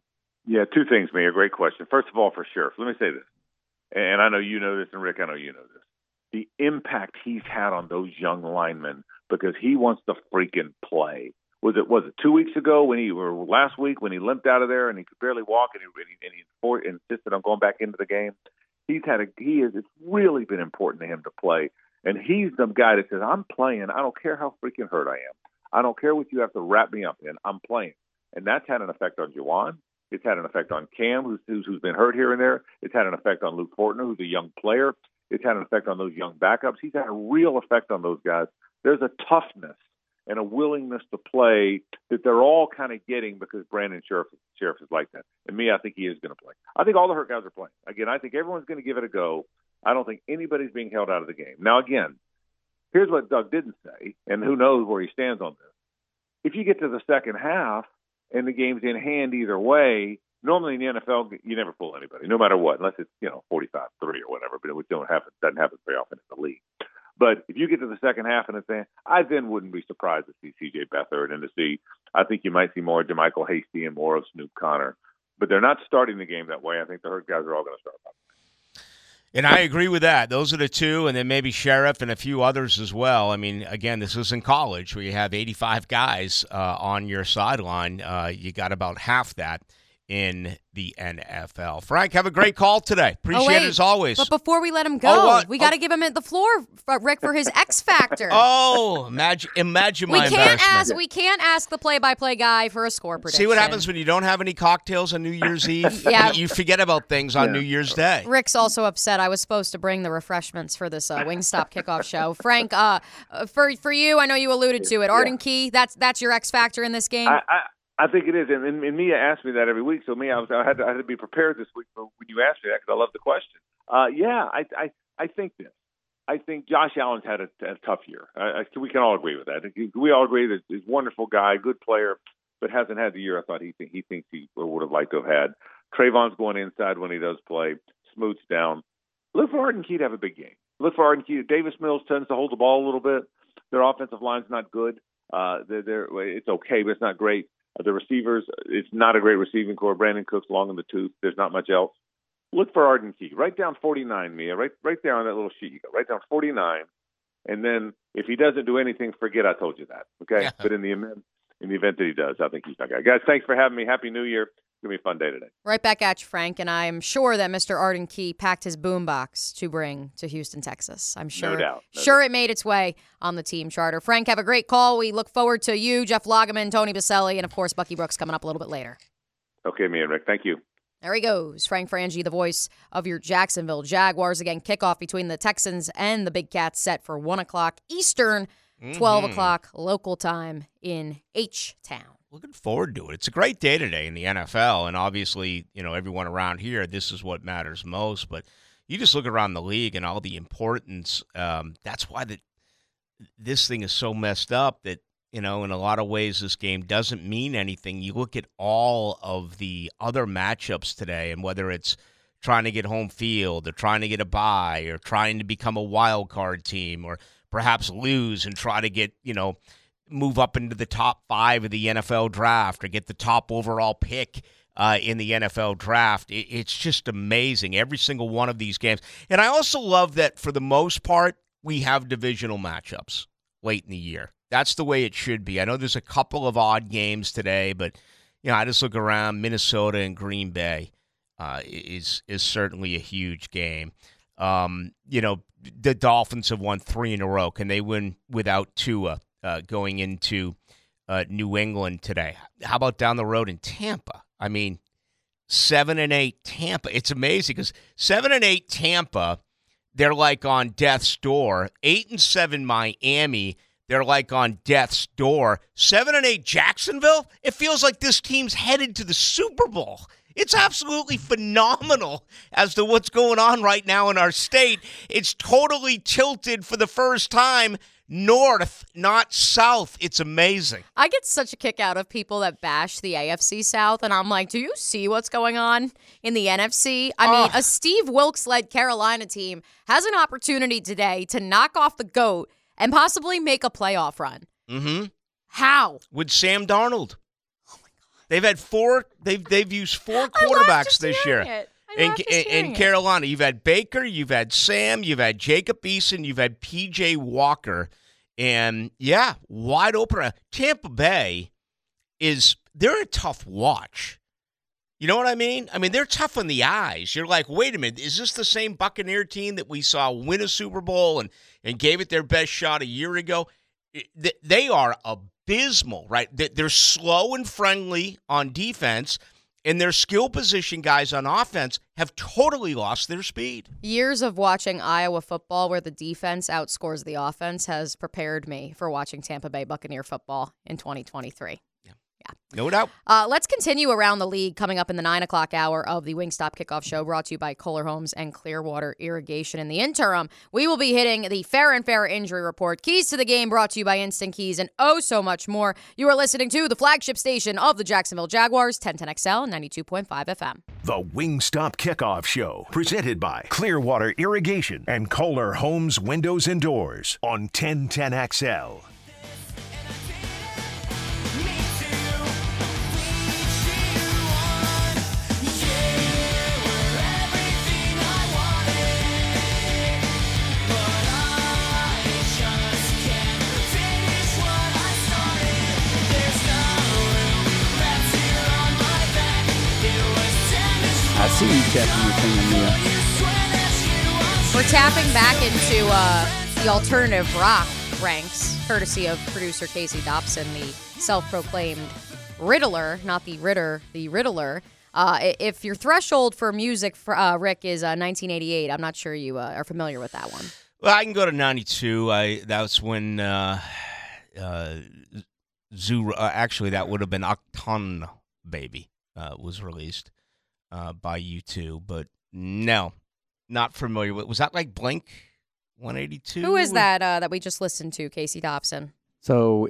Yeah, two things, Mayor. Great question. First of all, for Scherff, let me say this, and I know you know this, and Rick, I know you know this. The impact he's had on those young linemen because he wants to freaking play. Was it was it two weeks ago when he or last week when he limped out of there and he could barely walk and he and he, and he insisted on going back into the game? He's had a he has it's really been important to him to play, and he's the guy that says, "I'm playing. I don't care how freaking hurt I am. I don't care what you have to wrap me up in. I'm playing." And that's had an effect on Jawaan. It's had an effect on Cam, who's, who's who's been hurt here and there. It's had an effect on Luke Fortner, who's a young player. It's had an effect on those young backups. He's had a real effect on those guys. There's a toughness and a willingness to play that they're all kind of getting because Brandon Scherff, Scherff is like that. And me, I think he is going to play. I think all the hurt guys are playing. Again, I think everyone's going to give it a go. I don't think anybody's being held out of the game. Now, again, here's what Doug didn't say, and who knows where he stands on this. If you get to the second half and the game's in hand either way. Normally in the N F L, you never pull anybody, no matter what, unless it's, you know, forty-five three or whatever, but it don't happen, doesn't happen very often in the league. But if you get to the second half and it's in, I then wouldn't be surprised to see C J Beathard and to see, I think you might see more Jermichael Hasty and more of Snoop Connor. But they're not starting the game that way. I think the Herd guys are all going to start. And I agree with that. Those are the two, and then maybe Scherff and a few others as well. I mean, again, this is in college where you have eighty-five guys uh, on your sideline. Uh, you got about half that in the N F L. Frank, have a great call today. Appreciate oh, it as always. But before we let him go, oh, uh, we got to oh. give him the floor, Rick, for his X Factor. Oh, imagine, imagine my we can't ask. We can't ask the play-by-play guy for a score prediction. See what happens when you don't have any cocktails on New Year's Eve? Yeah. You forget about things on yeah. New Year's Day. Rick's also upset. I was supposed to bring the refreshments for this uh, Wingstop kickoff show. Frank, uh, for for you, I know you alluded to it. Arden yeah. Key, that's, that's your X Factor in this game? I, I, I think it is, and, and, and Mia asked me that every week. So Mia, I, was, I, had, to, I had to be prepared this week for when you asked me that because I love the question. Uh, yeah, I, I I think this. I think Josh Allen's had a, a tough year. I, I, we can all agree with that. We all agree that he's a wonderful guy, good player, but hasn't had the year I thought he think, he thinks he would have liked to have had. Trayvon's going inside when he does play. Smoot's down. Look for Arden Key to have a big game. Look for Arden Key. Davis Mills tends to hold the ball a little bit. Their offensive line's not good. Uh, they're, they're, it's okay, but it's not great. The receivers, it's not a great receiving core. Brandon Cook's long in the tooth. There's not much else. Look for Arden Key. Write down forty-nine, Mia. Right, right there on that little sheet. You go. Write down forty-nine, and then if he doesn't do anything, forget I told you that. Okay. Yeah. But in the event, in the event that he does, I think he's my guy. Guys, thanks for having me. Happy New Year. It's gonna be a fun day today. Right back at you, Frank. And I am sure that Mister Arden Key packed his boombox to bring to Houston, Texas. I'm sure. No doubt. No sure, doubt. It made its way on the team charter. Frank, have a great call. We look forward to you, Jeff Lagerman, Tony Baselli, and of course Bucky Brooks coming up a little bit later. Okay, me and Rick. Thank you. There he goes, Frank Frangie, the voice of your Jacksonville Jaguars. Again, kickoff between the Texans and the Big Cats set for one o'clock Eastern, mm-hmm. twelve o'clock local time in H Town. Looking forward to it. It's a great day today in the N F L, and obviously, you know, everyone around here, this is what matters most. But you just look around the league and all the importance. Um, that's why that this thing is so messed up that, you know, in a lot of ways this game doesn't mean anything. You look at all of the other matchups today, and whether it's trying to get home field or trying to get a bye or trying to become a wild card team or perhaps lose and try to get, you know, move up into the top five of the N F L draft or get the top overall pick uh, in the N F L draft. It, it's just amazing, every single one of these games. And I also love that, for the most part, we have divisional matchups late in the year. That's the way it should be. I know there's a couple of odd games today, but you know, I just look around. Minnesota and Green Bay uh, is is certainly a huge game. Um, you know, the Dolphins have won three in a row. Can they win without Tua? Uh, going into uh, New England today. How about down the road in Tampa? I mean, seven and eight Tampa. It's amazing because seven and eight Tampa, they're like on death's door. Eight and seven Miami, they're like on death's door. Seven and eight Jacksonville, it feels like this team's headed to the Super Bowl. It's absolutely phenomenal as to what's going on right now in our state. It's totally tilted for the first time. North, not south. It's amazing. I get such a kick out of people that bash the A F C South, and I'm like, do you see what's going on in the N F C? I mean, oh. a Steve Wilkes-led Carolina team has an opportunity today to knock off the GOAT and possibly make a playoff run. Mm-hmm. How? With Sam Darnold. Oh, my God. They've had four. They've, they've used four quarterbacks this year. It. In, in, in Carolina, you've had Baker, you've had Sam, you've had Jacob Eason, you've had P J Walker, and yeah, wide open. Tampa Bay is, they're a tough watch. You know what I mean? I mean, they're tough on the eyes. You're like, wait a minute, is this the same Buccaneer team that we saw win a Super Bowl and, and gave it their best shot a year ago? They are abysmal, right? They're slow and friendly on defense. And their skill position guys on offense have totally lost their speed. Years of watching Iowa football where the defense outscores the offense has prepared me for watching Tampa Bay Buccaneer football in twenty twenty-three. Yeah. No doubt. Uh, let's continue around the league coming up in the nine o'clock hour of the Wingstop Kickoff Show, brought to you by Kohler Homes and Clearwater Irrigation. In the interim, we will be hitting the Farrah and Farrah injury report, keys to the game brought to you by Instant Keys, and oh so much more. You are listening to the flagship station of the Jacksonville Jaguars, ten ten X L, ninety-two point five F M. The Wingstop Kickoff Show, presented by Clearwater Irrigation and Kohler Homes Windows and Doors on ten ten X L. See you tapping your thing, Mia. We're tapping back into uh, the alternative rock ranks, courtesy of producer Casey Dobson, the self-proclaimed Riddler, not the Ritter, the Riddler. Uh, if your threshold for music, for, uh, Rick, is uh, nineteen eighty-eight, I'm not sure you uh, are familiar with that one. Well, I can go to ninety-two. I that's when uh, uh, Zoo. Uh, actually, that would have been Octon Baby uh, was released. Uh, by U two, but no, not familiar with. Was that like Blink one eighty-two? Who is that uh, that we just listened to, Casey Dobson? So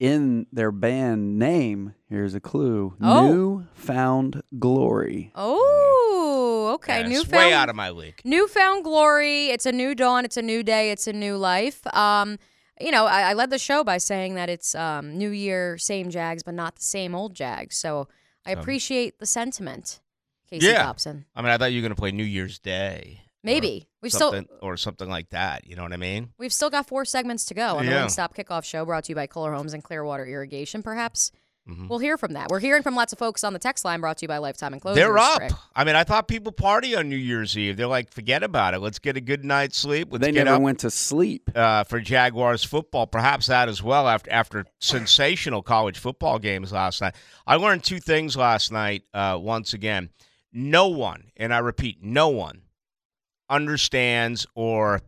in their band name, here's a clue. Oh. New Found Glory. Oh, okay. Yeah, New Found, way out of my league. New Found Glory. It's a new dawn. It's a new day. It's a new life. Um, you know, I, I led the show by saying that it's um, new year, same Jags, but not the same old Jags. So I appreciate um. the sentiment. Casey yeah. Dobson. I mean, I thought you were going to play New Year's Day. Maybe. We've still or something like that. You know what I mean? We've still got four segments to go on yeah. the Wingstop Kickoff Show, brought to you by Kohler Homes and Clearwater Irrigation. Perhaps mm-hmm. we'll hear from that. We're hearing from lots of folks on the text line, brought to you by Lifetime Enclosures. They're up. Rick. I mean, I thought people party on New Year's Eve. They're like, forget about it. Let's get a good night's sleep. Let's they get never up, went to sleep. Uh, for Jaguars football. Perhaps that as well after, after sensational college football games last night. I learned two things last night uh, once again. No one, and I repeat, no one understands or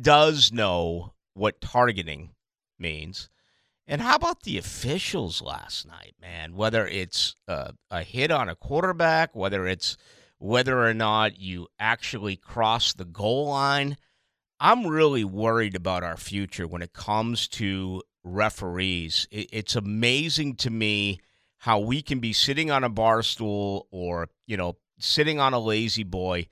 does know what targeting means. And how about the officials last night, man? Whether it's uh, a hit on a quarterback, whether it's whether or not you actually cross the goal line, I'm really worried about our future when it comes to referees. It's amazing to me how we can be sitting on a bar stool or, you know, sitting on a lazy boy,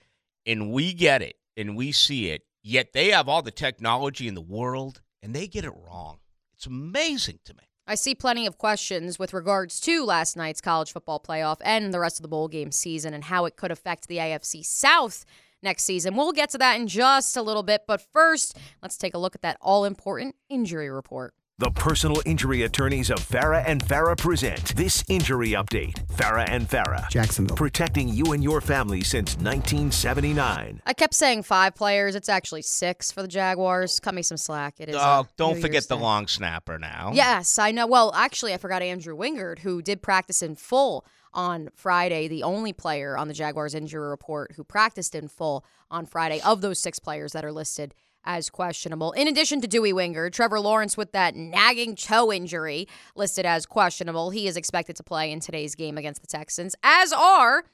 and we get it and we see it, yet they have all the technology in the world and they get it wrong. It's amazing to me. I see plenty of questions with regards to last night's college football playoff and the rest of the bowl game season and how it could affect the A F C South next season. We'll get to that in just a little bit, but first, let's take a look at that all-important injury report. The personal injury attorneys of Farrah and Farrah present this injury update. Farrah and Farrah. Jacksonville. Protecting you and your family since nineteen seventy-nine. I kept saying five players. It's actually six for the Jaguars. Cut me some slack. It is. Oh, don't forget the long snapper now. Yes, I know. Well, actually, I forgot Andrew Wingard, who did practice in full on Friday, the only player on the Jaguars injury report who practiced in full on Friday of those six players that are listed as questionable. In addition to Dewey Wingard, Trevor Lawrence with that nagging toe injury listed as questionable. He is expected to play in today's game against the Texans, as are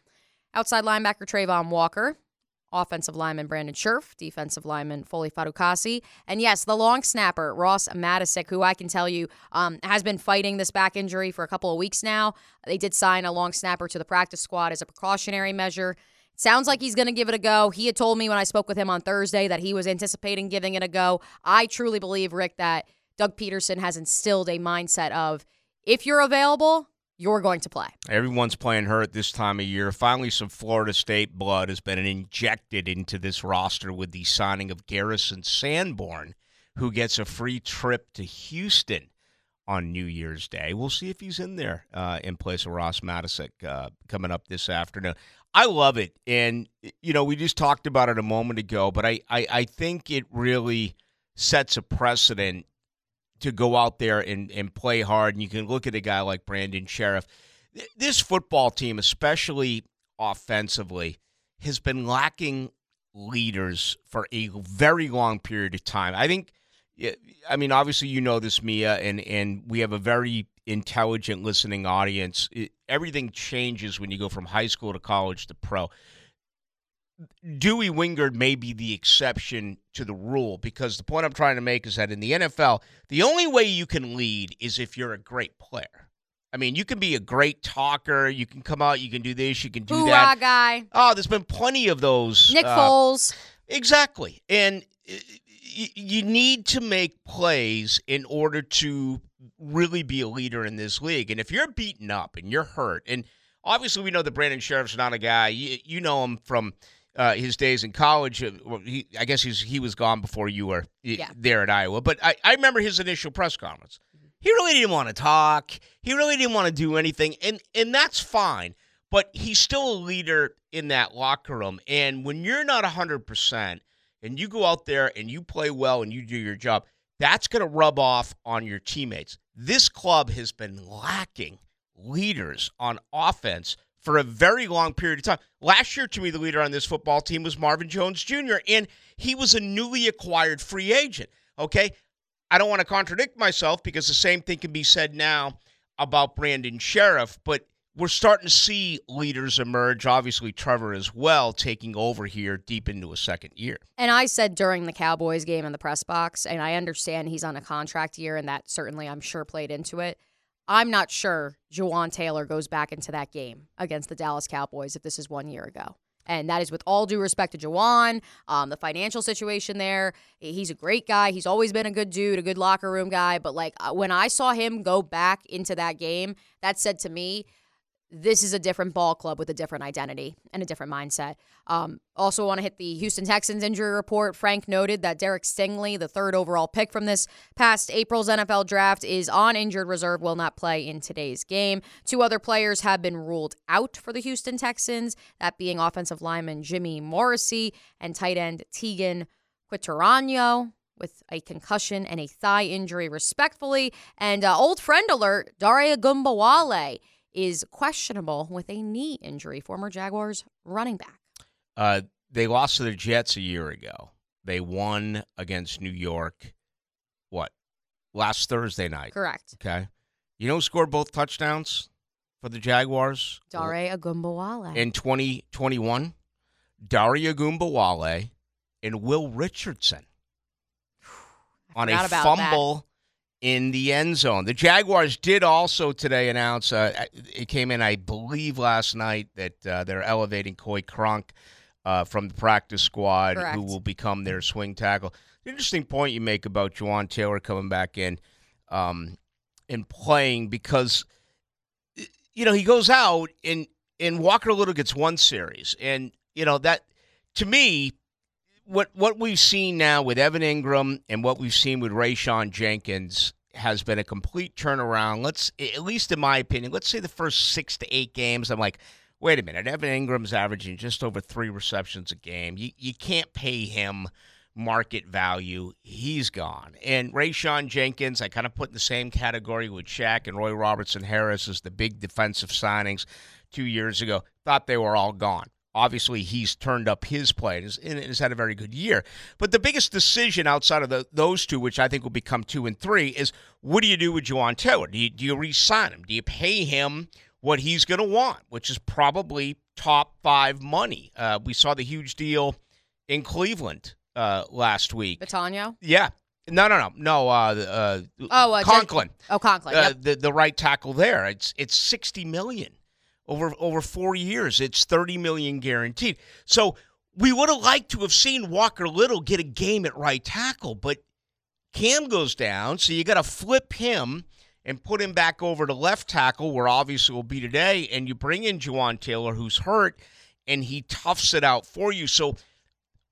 outside linebacker Trayvon Walker, offensive lineman Brandon Scherff, defensive lineman Foley Fadukasi, and yes, the long snapper Ross Matisic, who I can tell you um, has been fighting this back injury for a couple of weeks now. They did sign a long snapper to the practice squad as a precautionary measure. Sounds like he's going to give it a go. He had told me when I spoke with him on Thursday that he was anticipating giving it a go. I truly believe, Rick, that Doug Peterson has instilled a mindset of, if you're available, you're going to play. Everyone's playing hurt this time of year. Finally, some Florida State blood has been injected into this roster with the signing of Garrison Sanborn, who gets a free trip to Houston on New Year's Day. We'll see if he's in there uh, in place of Ross Matisic uh, coming up this afternoon. I love it, and, you know, we just talked about it a moment ago, but I, I, I think it really sets a precedent to go out there and, and play hard, and you can look at a guy like Brandon Scherff. This football team, especially offensively, has been lacking leaders for a very long period of time. I think, I mean, obviously you know this, Mia, and, and we have a very intelligent listening audience. It, everything changes when you go from high school to college to pro. Dewey Wingard may be the exception to the rule, because the point I'm trying to make is that in the N F L, the only way you can lead is if you're a great player. I mean, you can be a great talker. You can come out. You can do this. You can do Ooh, that. guy. Oh, there's been plenty of those. Nick uh, Foles. Exactly. And y- you need to make plays in order to really be a leader in this league. And if you're beaten up and you're hurt, and obviously we know that Brandon Scherff's not a guy. You, you know him from uh, his days in college. Well, he, I guess he's, he was gone before you were yeah. there at Iowa. But I, I remember his initial press conference. He really didn't want to talk. He really didn't want to do anything. And and that's fine. But he's still a leader in that locker room. And when you're not one hundred percent and you go out there and you play well and you do your job, that's going to rub off on your teammates. This club has been lacking leaders on offense for a very long period of time. Last year, to me, the leader on this football team was Marvin Jones Junior, and he was a newly acquired free agent. Okay? I don't want to contradict myself, because the same thing can be said now about Brandon Scherff, but we're starting to see leaders emerge. Obviously, Trevor as well taking over here deep into a second year. And I said during the Cowboys game in the press box, and I understand he's on a contract year, and that certainly, I'm sure, played into it. I'm not sure Jawaan Taylor goes back into that game against the Dallas Cowboys if this is one year ago. And that is with all due respect to Jawaan, um, the financial situation there. He's a great guy. He's always been a good dude, a good locker room guy. But, like, when I saw him go back into that game, that said to me, this is a different ball club with a different identity and a different mindset. Um, also want to hit the Houston Texans injury report. Frank noted that Derek Stingley, the third overall pick from this past April's N F L draft, is on injured reserve, will not play in today's game. Two other players have been ruled out for the Houston Texans, that being offensive lineman Jimmy Morrissey and tight end Tegan Quinterano, with a concussion and a thigh injury, respectfully. And uh, old friend alert, Dare Agumbawale is questionable with a knee injury, former Jaguars running back. Uh, they lost to the Jets a year ago. They won against New York, what, last Thursday night? Correct. Okay. You know who scored both touchdowns for the Jaguars? Dare Agumbawale. In twenty twenty-one, Dare Agumbawale and Will Richardson on a fumble that. in the end zone. The Jaguars did also today announce, uh, it came in, I believe, last night, that uh, they're elevating Koi Kronk uh, from the practice squad, Correct. who will become their swing tackle. The interesting point you make about Jawaan Taylor coming back in um, and playing, because, you know, he goes out and, and Walker Little gets one series. And, you know, that, to me, What what we've seen now with Evan Ingram and what we've seen with Rashean Jenkins has been a complete turnaround. Let's, at least in my opinion, let's say the first six to eight games, I'm like, wait a minute, Evan Ingram's averaging just over three receptions a game. You you can't pay him market value. He's gone. And Rashean Jenkins, I kind of put in the same category with Shaq and Roy Robertson Harris as the big defensive signings two years ago. Thought they were all gone. Obviously, he's turned up his play and has, and has had a very good year. But the biggest decision outside of the, those two, which I think will become two and three, is what do you do with Jawaan Taylor? Do you, do you re-sign him? Do you pay him what he's going to want, which is probably top five money? Uh, we saw the huge deal in Cleveland uh, last week. Betonio? Yeah. No, no, no. No, uh, uh, oh, uh, Conklin. J- oh, Conklin. Yep. Uh, the, the right tackle there. It's it's sixty million dollars. Over over four years, it's thirty million dollars guaranteed. So we would have liked to have seen Walker Little get a game at right tackle, but Cam goes down, so you got to flip him and put him back over to left tackle, where obviously will be today, and you bring in Jawaan Taylor, who's hurt, and he toughs it out for you. So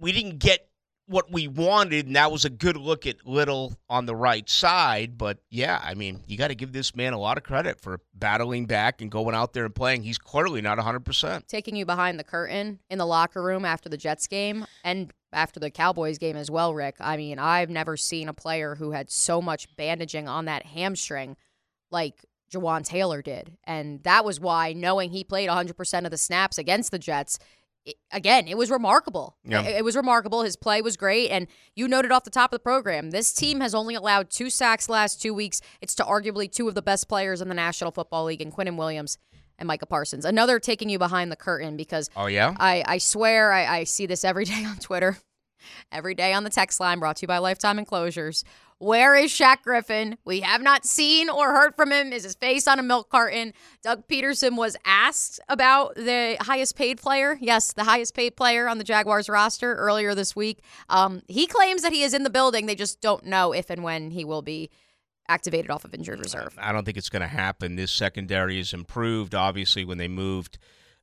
we didn't get what we wanted, and that was a good look at Little on the right side. But, yeah, I mean, you got to give this man a lot of credit for battling back and going out there and playing. He's clearly not one hundred percent. Taking you behind the curtain in the locker room after the Jets game and after the Cowboys game as well, Rick. I mean, I've never seen a player who had so much bandaging on that hamstring like Jawaan Taylor did. And that was why, knowing he played one hundred percent of the snaps against the Jets, it, again, it was remarkable. Yeah. It, it was remarkable. His play was great. And you noted off the top of the program, this team has only allowed two sacks last two weeks. It's to arguably two of the best players in the National Football League in Quinnen Williams and Micah Parsons. Another taking you behind the curtain, because oh, yeah? I, I swear I, I see this every day on Twitter, every day on the text line, brought to you by Lifetime Enclosures. Where is Shaq Griffin? We have not seen or heard from him. Is his face on a milk carton? Doug Peterson was asked about the highest paid player. Yes, the highest paid player on the Jaguars roster earlier this week. Um, he claims that he is in the building. They just don't know if and when he will be activated off of injured reserve. I don't think it's going to happen. This secondary is improved, obviously, when they moved,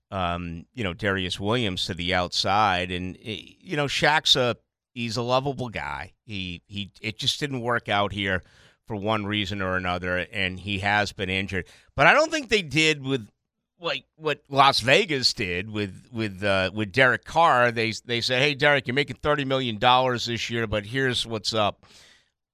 um, you know, Darius Williams to the outside. And, you know, Shaq's a He's a lovable guy. He he. It just didn't work out here for one reason or another, and he has been injured. But I don't think they did with like what Las Vegas did with with uh, with Derek Carr. They they said, "Hey, Derek, you're making thirty million dollars this year, but here's what's up.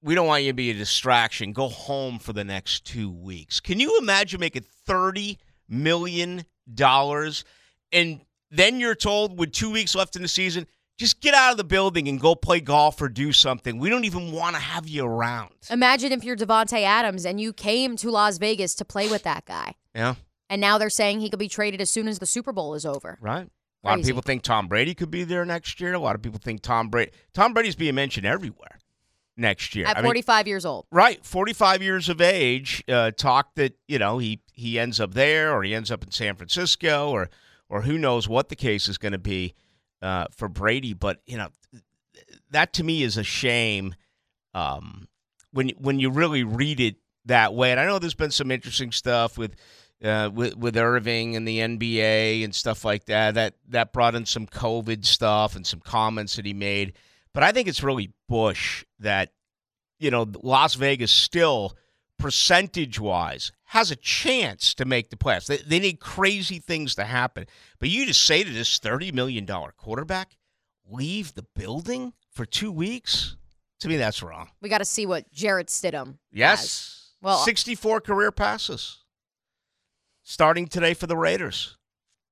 We don't want you to be a distraction. Go home for the next two weeks." Can you imagine making thirty million dollars and then you're told with two weeks left in the season, just get out of the building and go play golf or do something. We don't even want to have you around. Imagine if you're Devontae Adams and you came to Las Vegas to play with that guy. Yeah. And now they're saying he could be traded as soon as the Super Bowl is over. Right. A lot Crazy. of people think Tom Brady could be there next year. A lot of people think Tom Brady. Tom Brady's being mentioned everywhere next year. At I forty-five mean, years old. Right. forty-five years of age. Uh, talk that, you know, he, he ends up there or he ends up in San Francisco or, or who knows what the case is going to be. Uh, for Brady, but you know that to me is a shame um, when when you really read it that way. And I know there's been some interesting stuff with uh, with, with Irving and the N B A and stuff like that. That that brought in some COVID stuff and some comments that he made. But I think it's really Bush that you know Las Vegas still percentage wise has a chance to make the playoffs. They, they need crazy things to happen. But you just say to this thirty million dollars quarterback, leave the building for two weeks? To me, that's wrong. We got to see what Jarrett Stidham Yes. has. Well, sixty-four career passes starting today for the Raiders.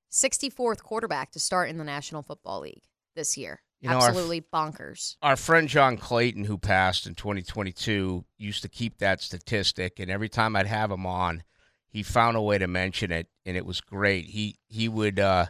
sixty-fourth quarterback to start in the National Football League this year. You know, Absolutely our, bonkers. Our friend John Clayton, who passed in twenty twenty-two, used to keep that statistic, and every time I'd have him on, he found a way to mention it, and it was great. He he would uh,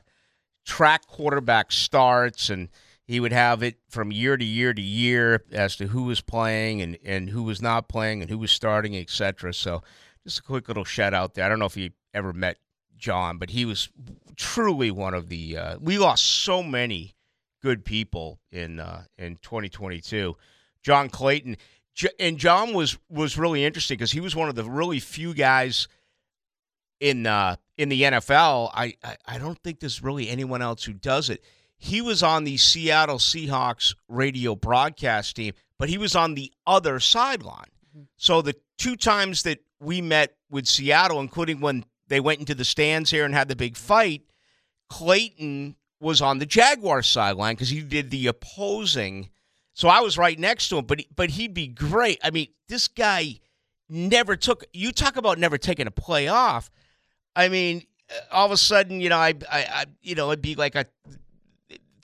track quarterback starts, and he would have it from year to year to year as to who was playing and, and who was not playing and who was starting, et cetera. So just a quick little shout-out there. I don't know if you ever met John, but he was truly one of the uh, – we lost so many – good people in uh, in twenty twenty-two. John Clayton. J- and John was, was really interesting because he was one of the really few guys in uh, in the N F L. I, I, I don't think there's really anyone else who does it. He was on the Seattle Seahawks radio broadcast team, but he was on the other sideline. Mm-hmm. So the two times that we met with Seattle, including when they went into the stands here and had the big fight, Clayton was on the Jaguars sideline because he did the opposing. So I was right next to him, but he, but he'd be great. I mean, this guy never took – you talk about never taking a play off. I mean, all of a sudden, you know, I, I, I you know, it'd be like a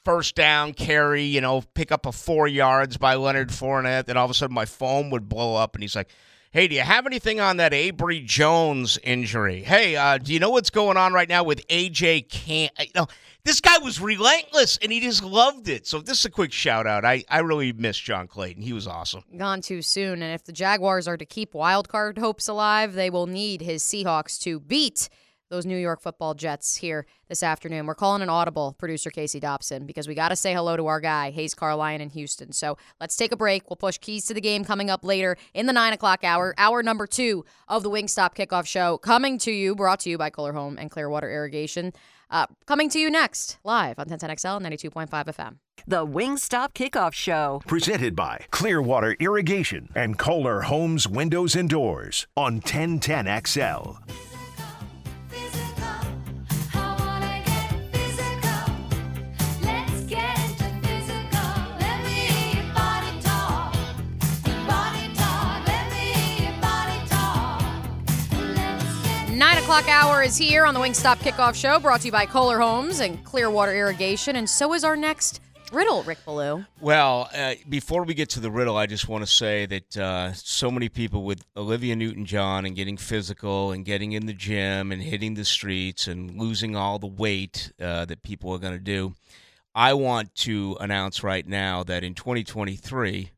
first down carry, you know, pick up a four yards by Leonard Fournette, then all of a sudden my phone would blow up, and he's like, "Hey, do you have anything on that Avery Jones injury? Hey, uh, do you know what's going on right now with A J Can-" You know, this guy was relentless, and he just loved it. So this is a quick shout-out. I, I really miss John Clayton. He was awesome. Gone too soon, and if the Jaguars are to keep wild card hopes alive, they will need his Seahawks to beat those New York football Jets here this afternoon. We're calling an audible, producer Casey Dobson, because we got to say hello to our guy, Hayes Carlyon in Houston. So let's take a break. We'll push keys to the game coming up later in the nine o'clock hour. Hour number two of the Wingstop Kickoff Show coming to you, brought to you by Kohler Homes and Clearwater Irrigation. Uh, coming to you next, live on ten ten X L, ninety-two point five F M. The Wingstop Kickoff Show. Presented by Clearwater Irrigation and Kohler Homes Windows and Doors on ten ten X L. nine o'clock hour is here on the Wingstop Kickoff Show, brought to you by Kohler Homes and Clearwater Irrigation, and so is our next riddle, Rick Ballou. Well, uh, before we get to the riddle, I just want to say that uh, so many people with Olivia Newton-John and getting physical and getting in the gym and hitting the streets and losing all the weight uh, that people are going to do, I want to announce right now that in twenty twenty-three,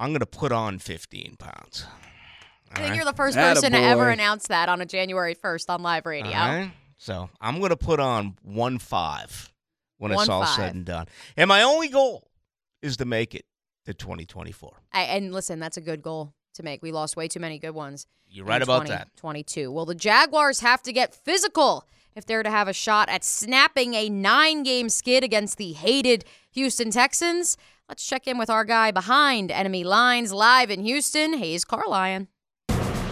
I'm going to put on fifteen pounds. All I think right? You're the first Attaboy. person to ever announce that on a January first on live radio. All right. So I'm going to put on one five. When One it's all five. said and done. And my only goal is to make it to twenty twenty-four. I, and listen, that's a good goal to make. We lost way too many good ones. You're right about that. twenty-two. Well, the Jaguars have to get physical if they're to have a shot at snapping a nine-game skid against the hated Houston Texans. Let's check in with our guy behind enemy lines live in Houston, Hayes Carlyon.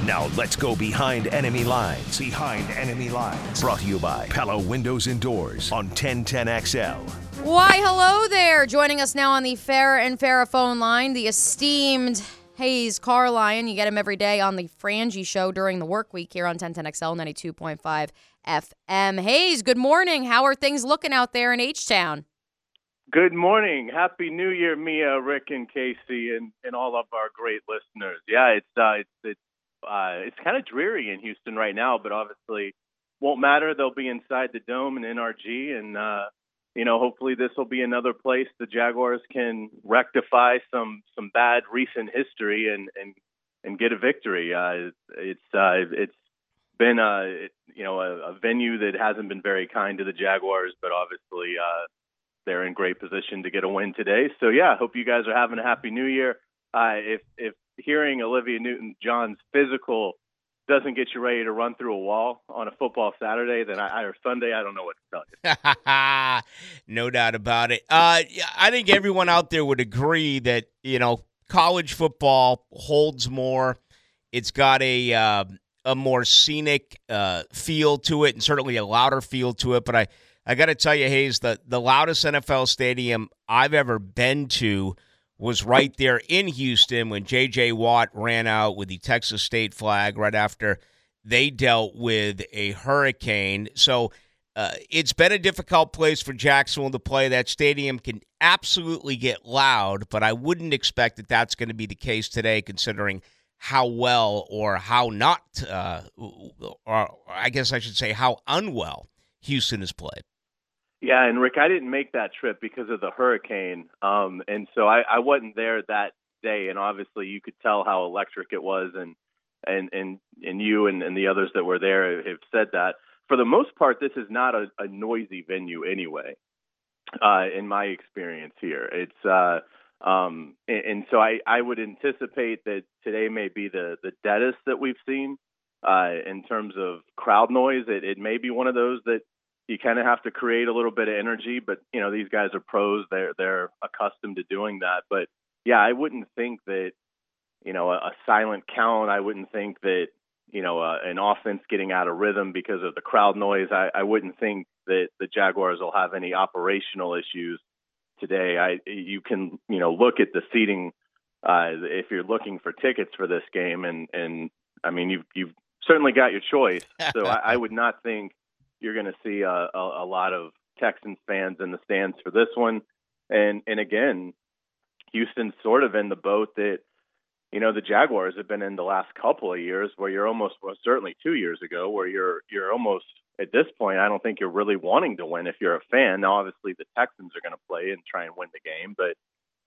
Now let's go behind enemy lines. Behind enemy lines. Brought to you by Pella Windows and Doors on ten ten X L. Why, hello there. Joining us now on the Farrah and Farrah phone line, the esteemed Hayes Carlyon. You get him every day on the Frangie Show during the work week here on ten ten X L ninety-two point five F M. Hayes, good morning. How are things looking out there in H-Town? Good morning. Happy New Year, Mia, Rick, and Casey, and, and all of our great listeners. Yeah, it's uh, it's, it's Uh, it's kind of dreary in Houston right now, but obviously won't matter. They'll be inside the Dome and N R G, and, uh, you know, hopefully this will be another place the Jaguars can rectify some some bad recent history and and, and get a victory. Uh, it's uh, it's been, a, you know, a, a venue that hasn't been very kind to the Jaguars, but obviously uh, they're in great position to get a win today. So, yeah, hope you guys are having a happy New Year. Uh, if if hearing Olivia Newton-John's physical doesn't get you ready to run through a wall on a football Saturday, then I, or Sunday, I don't know what to tell you. No doubt about it. Uh, I think everyone out there would agree that, you know, college football holds more. It's got a uh, a more scenic uh, feel to it, and certainly a louder feel to it. But I, I got to tell you, Hayes, the, the loudest N F L stadium I've ever been to was right there in Houston when J J. Watt ran out with the Texas State flag right after they dealt with a hurricane. So uh, it's been a difficult place for Jacksonville to play. That stadium can absolutely get loud, but I wouldn't expect that that's going to be the case today, considering how well or how not, uh, or I guess I should say how unwell Houston has played. Yeah, and Rick, I didn't make that trip because of the hurricane, um, and so I, I wasn't there that day. And obviously, you could tell how electric it was, and and and, and you and, and the others that were there have said that. For the most part, this is not a, a noisy venue anyway, uh, in my experience here. It's uh, um, and, and so I, I would anticipate that today may be the, the deadest that we've seen uh, in terms of crowd noise. It, it may be one of those that you kind of have to create a little bit of energy, but, you know, these guys are pros. They're they're accustomed to doing that. But, yeah, I wouldn't think that, you know, a, a silent count. I wouldn't think that, you know, uh, an offense getting out of rhythm because of the crowd noise. I, I wouldn't think that the Jaguars will have any operational issues today. I You can, you know, look at the seating uh, if you're looking for tickets for this game. And, and I mean, you've, you've certainly got your choice. So I, I would not think you're going to see a, a, a lot of Texans fans in the stands for this one. And and again, Houston's sort of in the boat that, you know, the Jaguars have been in the last couple of years where you're almost, well, certainly two years ago, where you're you're almost, at this point, I don't think you're really wanting to win if you're a fan. Now, obviously, the Texans are going to play and try and win the game. But,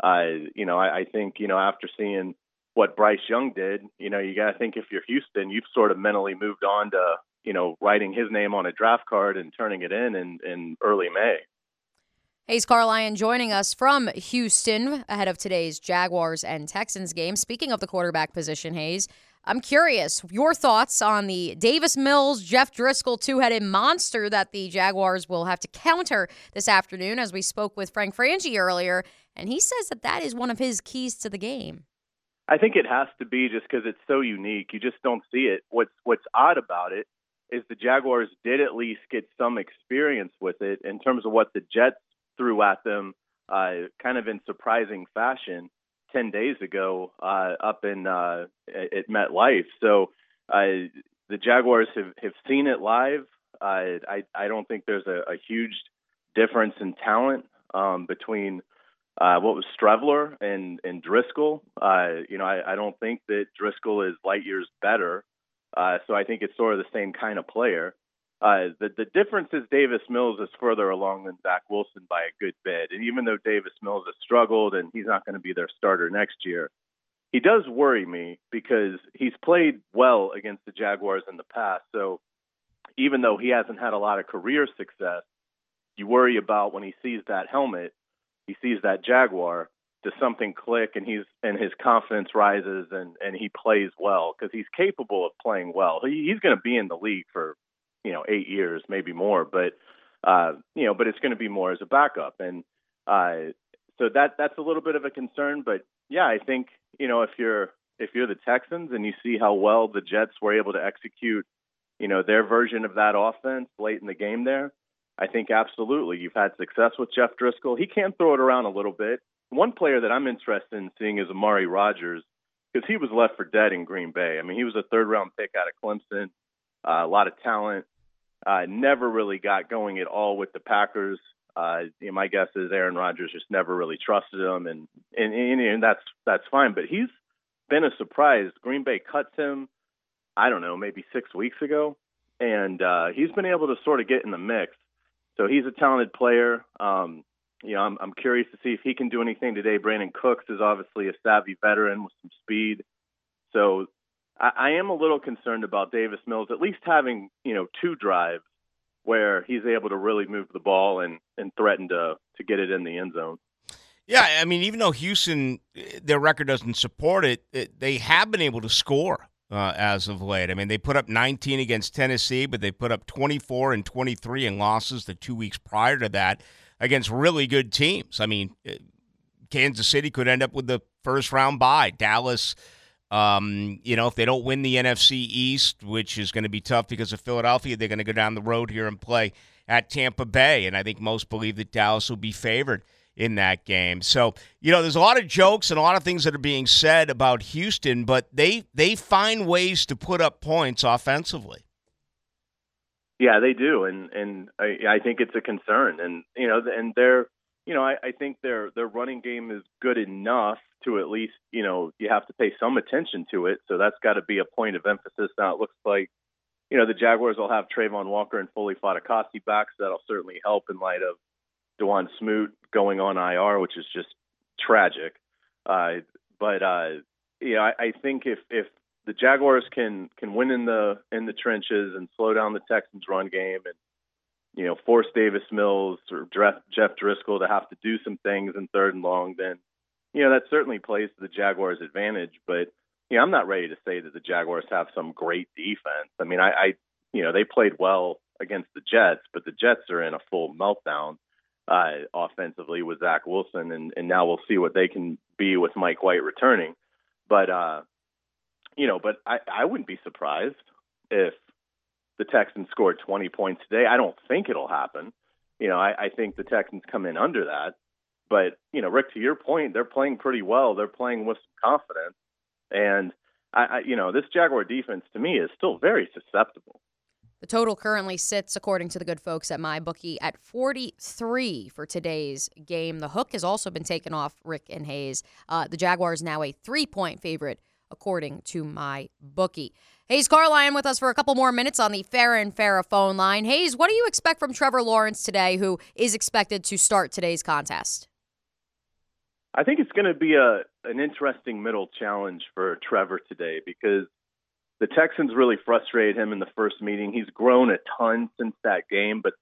uh, you know, I, I think, you know, after seeing what Bryce Young did, you know, you got to think if you're Houston, you've sort of mentally moved on to, you know, writing his name on a draft card and turning it in in, in early May. Hayes Carlyon joining us from Houston ahead of today's Jaguars and Texans game. Speaking of the quarterback position, Hayes, I'm curious your thoughts on the Davis Mills, Jeff Driskel two-headed monster that the Jaguars will have to counter this afternoon, as we spoke with Frank Frangie earlier, and he says that that is one of his keys to the game. I think it has to be just because it's so unique. You just don't see it. What's, what's odd about it is the Jaguars did at least get some experience with it in terms of what the Jets threw at them uh, kind of in surprising fashion ten days ago uh, up in uh, at MetLife. So, uh, the Jaguars have, have seen it live. Uh, I I don't think there's a, a huge difference in talent um, between uh, what was Streveler and and Driskel. Uh, you know, I, I don't think that Driskel is light years better. Uh, so I think it's sort of the same kind of player. Uh, the, the difference is Davis Mills is further along than Zach Wilson by a good bit. And even though Davis Mills has struggled and he's not going to be their starter next year, he does worry me because he's played well against the Jaguars in the past. So even though he hasn't had a lot of career success, you worry about when he sees that helmet, he sees that Jaguar, does something click and he's and his confidence rises and, and he plays well because he's capable of playing well. He, he's going to be in the league for, you know, eight years, maybe more, but, uh, you know, but it's going to be more as a backup. And uh, so that that's a little bit of a concern. But, yeah, I think, you know, if you're if you're the Texans and you see how well the Jets were able to execute, you know, their version of that offense late in the game there, I think absolutely you've had success with Jeff Driskel. He can throw it around a little bit. One player that I'm interested in seeing is Amari Rodgers because he was left for dead in Green Bay. I mean, he was a third-round pick out of Clemson, uh, a lot of talent, uh, never really got going at all with the Packers. Uh, you know, my guess is Aaron Rodgers just never really trusted him, and, and and that's that's fine. But he's been a surprise. Green Bay cuts him, I don't know, maybe six weeks ago, and uh, he's been able to sort of get in the mix. So he's a talented player. Um, you know, I'm, I'm curious to see if he can do anything today. Brandon Cooks is obviously a savvy veteran with some speed. So I, I am a little concerned about Davis Mills at least having, you know, two drives where he's able to really move the ball and, and threaten to, to get it in the end zone. Yeah, I mean, even though Houston, their record doesn't support it, it they have been able to score uh, as of late. I mean, they put up nineteen against Tennessee, but they put up twenty-four and twenty-three in losses the two weeks prior to that against really good teams. I mean, Kansas City could end up with the first-round bye. Dallas, Um, you know, if they don't win the N F C East, which is going to be tough because of Philadelphia, they're going to go down the road here and play at Tampa Bay. And I think most believe that Dallas will be favored in that game. So, you know, there's a lot of jokes and a lot of things that are being said about Houston, but they, they find ways to put up points offensively. Yeah, they do. And, and I, I think it's a concern. And, you know, and they're, you know, I, I think their their running game is good enough to at least, you know, you have to pay some attention to it. So that's got to be a point of emphasis. Now it looks like, you know, the Jaguars will have Trayvon Walker and Foley Fatukasi back, so that'll certainly help in light of DeJuan Smoot going on I R, which is just tragic. Uh, but uh, you know, I, I think if if the Jaguars can can win in the in the trenches and slow down the Texans' run game and, you know, force Davis Mills or Jeff Driskel to have to do some things in third and long, then, you know, that certainly plays to the Jaguars' advantage. But, you know, I'm not ready to say that the Jaguars have some great defense. I mean, I, I you know, they played well against the Jets, but the Jets are in a full meltdown uh, offensively with Zach Wilson, and, and now we'll see what they can be with Mike White returning. But, uh, you know, but I, I wouldn't be surprised if the Texans scored twenty points today. I don't think it'll happen. You know, I, I think the Texans come in under that. But, you know, Rick, to your point, they're playing pretty well. They're playing with some confidence. And, I, I you know, this Jaguar defense, to me, is still very susceptible. The total currently sits, according to the good folks at MyBookie, at forty-three for today's game. The hook has also been taken off Rick and Hayes. Uh, the Jaguars now a three-point favorite, according to MyBookie. Hayes Carlyon with us for a couple more minutes on the Farrah and Farrah phone line. Hayes, what do you expect from Trevor Lawrence today, who is expected to start today's contest? I think it's going to be a an interesting middle challenge for Trevor today because the Texans really frustrated him in the first meeting. He's grown a ton since that game, but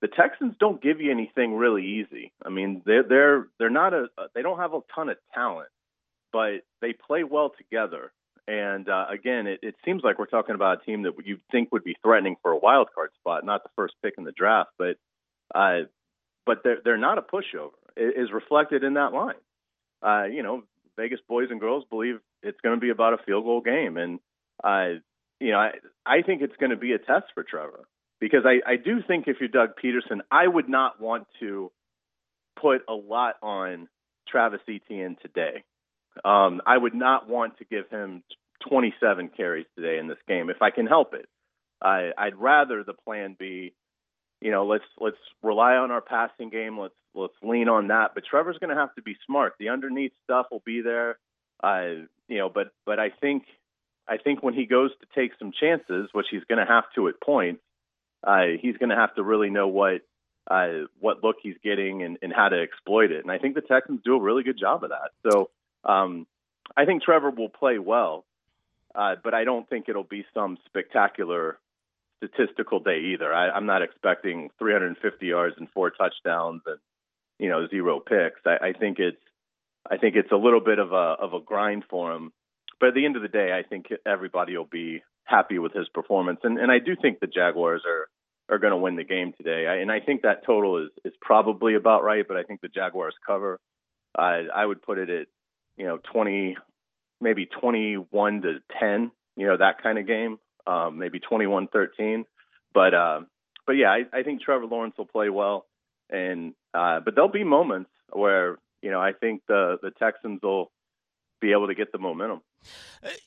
the Texans don't give you anything really easy. I mean, they're they're they're not a they don't have a ton of talent, but they play well together. And, uh, again, it, it seems like we're talking about a team that you'd think would be threatening for a wild card spot, not the first pick in the draft. But uh, but they're, they're not a pushover. It is reflected in that line. Uh, you know, Vegas boys and girls believe it's going to be about a field goal game. And, uh, you know, I, I think it's going to be a test for Trevor because I, I do think if you're Doug Peterson, I would not want to put a lot on Travis Etienne today. Um, I would not want to give him twenty-seven carries today in this game if I can help it. I, I'd rather the plan be, you know, let's let's rely on our passing game. Let's let's lean on that. But Trevor's going to have to be smart. The underneath stuff will be there, uh, you know. But but I think I think when he goes to take some chances, which he's going to have to at points, uh, he's going to have to really know what uh, what look he's getting and, and how to exploit it. And I think the Texans do a really good job of that. So um, I think Trevor will play well, uh, but I don't think it'll be some spectacular statistical day either. I, I'm not expecting three hundred fifty yards and four touchdowns and, you know, zero picks. I, I think it's I think it's a little bit of a of a grind for him. But at the end of the day, I think everybody will be happy with his performance. And and I do think the Jaguars are are going to win the game today. I, and I think that total is is probably about right. But I think the Jaguars cover. I I would put it at, you know, twenty, maybe twenty-one to ten. You know, that kind of game. Um, maybe twenty-one thirteen, but uh, but yeah, I, I think Trevor Lawrence will play well, and uh, but there'll be moments where, you know, I think the the Texans will be able to get the momentum.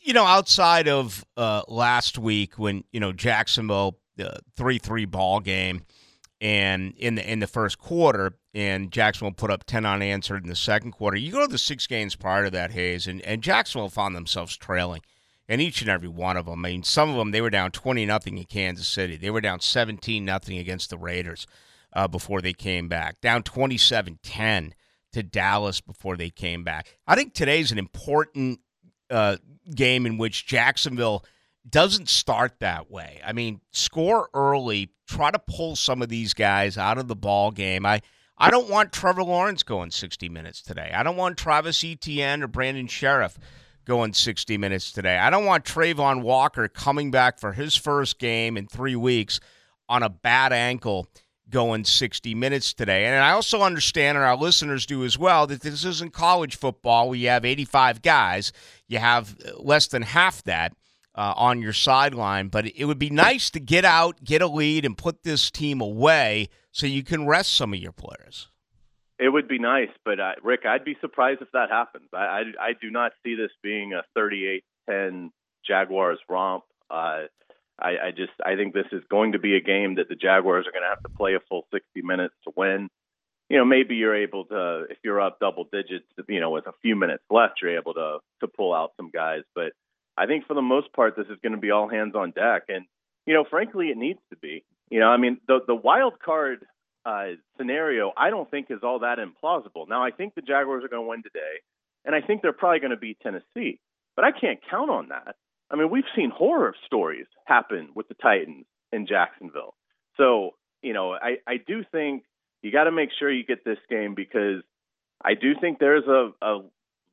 You know, outside of uh, last week when, you know, Jacksonville uh, three three ball game, and in the in the first quarter, and Jacksonville put up ten unanswered in the second quarter. You go to the six games prior to that, Hayes, and and Jacksonville found themselves trailing. And each and every one of them. I mean, some of them, they were down twenty nothing in Kansas City. They were down seventeen nothing against the Raiders uh, before they came back. Down twenty-seven ten to Dallas before they came back. I think today's an important uh, game in which Jacksonville doesn't start that way. I mean, score early, try to pull some of these guys out of the ball game. I, I don't want Trevor Lawrence going sixty minutes today. I don't want Travis Etienne or Brandon Scherff going sixty minutes today. I don't want Trayvon Walker coming back for his first game in three weeks on a bad ankle going sixty minutes today. And I also understand, and our listeners do as well, that this isn't college football where you have eighty-five guys. You have less than half that uh, on your sideline. But it would be nice to get out, get a lead, and put this team away so you can rest some of your players. It would be nice, but uh, Rick, I'd be surprised if that happens. I, I, I do not see this being a thirty-eight ten Jaguars romp. Uh, I, I just I think this is going to be a game that the Jaguars are going to have to play a full sixty minutes to win. You know, maybe you're able to, if you're up double digits, you know, with a few minutes left, you're able to to pull out some guys. But I think for the most part, this is going to be all hands on deck, and you know, frankly, it needs to be. You know, I mean, the the wild card Uh, scenario, I don't think is all that implausible. Now, I think the Jaguars are going to win today, and I think they're probably going to beat Tennessee, but I can't count on that. I mean, we've seen horror stories happen with the Titans in Jacksonville. So, you know, I, I do think you got to make sure you get this game, because I do think there's a, a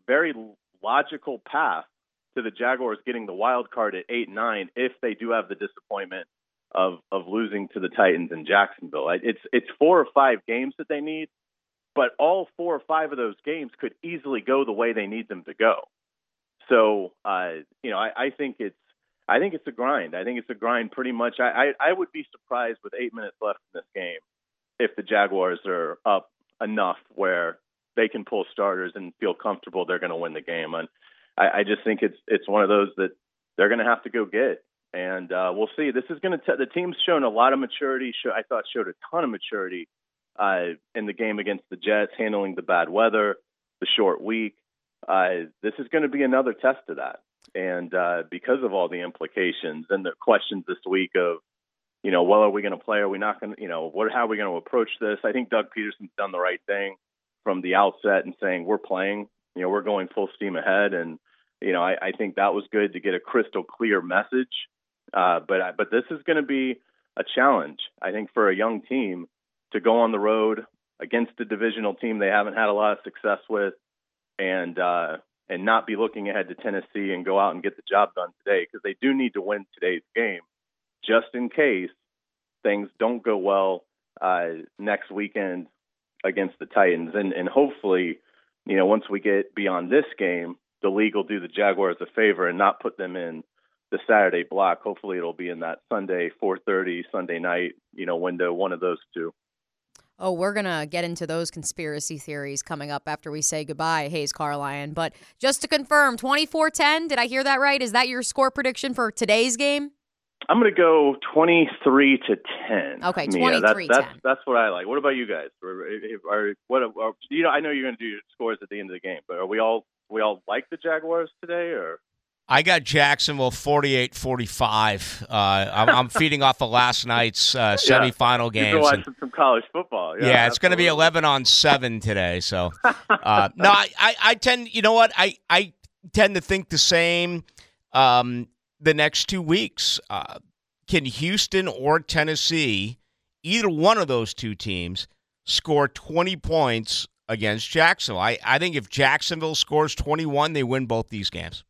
very logical path to the Jaguars getting the wild card at eight nine if they do have the disappointment of of losing to the Titans in Jacksonville. It's it's four or five games that they need, but all four or five of those games could easily go the way they need them to go. So, uh, you know, I, I think it's I think it's a grind. I think it's a grind pretty much. I, I, I would be surprised with eight minutes left in this game if the Jaguars are up enough where they can pull starters and feel comfortable they're going to win the game. And I, I just think it's it's one of those that they're going to have to go get. And uh, we'll see. This is going to – the team's shown a lot of maturity. Show, I thought showed a ton of maturity uh, in the game against the Jets, handling the bad weather, the short week. Uh, this is going to be another test of that. And uh, because of all the implications and the questions this week of, you know, well, are we going to play? Are we not going to – you know, what? How are we going to approach this? I think Doug Peterson's done the right thing from the outset and saying we're playing. You know, we're going full steam ahead. And, you know, I, I think that was good to get a crystal clear message. Uh, but but this is going to be a challenge, I think, for a young team to go on the road against a divisional team they haven't had a lot of success with, and uh, and not be looking ahead to Tennessee and go out and get the job done today, because they do need to win today's game just in case things don't go well uh, next weekend against the Titans. And, and hopefully, you know, once we get beyond this game, the league will do the Jaguars a favor and not put them in the Saturday block. Hopefully it'll be in that Sunday, four thirty, Sunday night, you know, window, one of those two. Oh, we're going to get into those conspiracy theories coming up after we say goodbye, Hayes Carlyon. But just to confirm, twenty-four ten, did I hear that right? Is that your score prediction for today's game? I'm going to go twenty-three to ten. Okay, twenty-three ten. Yeah, that's, that's, that's what I like. What about you guys? Are, are, what, are, you know, I know you're going to do scores at the end of the game, but are we all we all like the Jaguars today? Or I got Jacksonville forty-eight forty-five. Uh, I'm, I'm feeding off of last night's uh, semifinal yeah. games. You're watching and, some college football. Yeah, yeah it's going to be eleven on seven today. So, uh, no, I, I, I tend, you know what? I, I tend to think the same. Um, The next two weeks, uh, can Houston or Tennessee, either one of those two teams, score twenty points against Jacksonville? I, I think if Jacksonville scores twenty-one, they win both these games.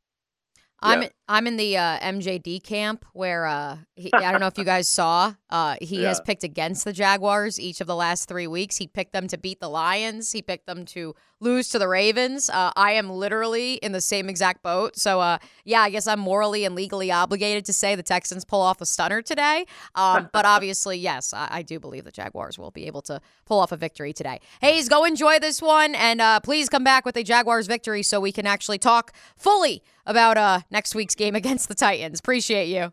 Yeah. I'm I'm in the uh, M J D camp where uh, he, I don't know if you guys saw uh, he yeah. has picked against the Jaguars each of the last three weeks. He picked them to beat the Lions. He picked them to lose to the Ravens. Uh, I am literally in the same exact boat. So uh, yeah, I guess I'm morally and legally obligated to say the Texans pull off a stunner today. Um, but obviously, yes, I, I do believe the Jaguars will be able to pull off a victory today. Hayes, go enjoy this one, and uh, please come back with a Jaguars victory so we can actually talk fully about uh, next week's game against the Titans. Appreciate you.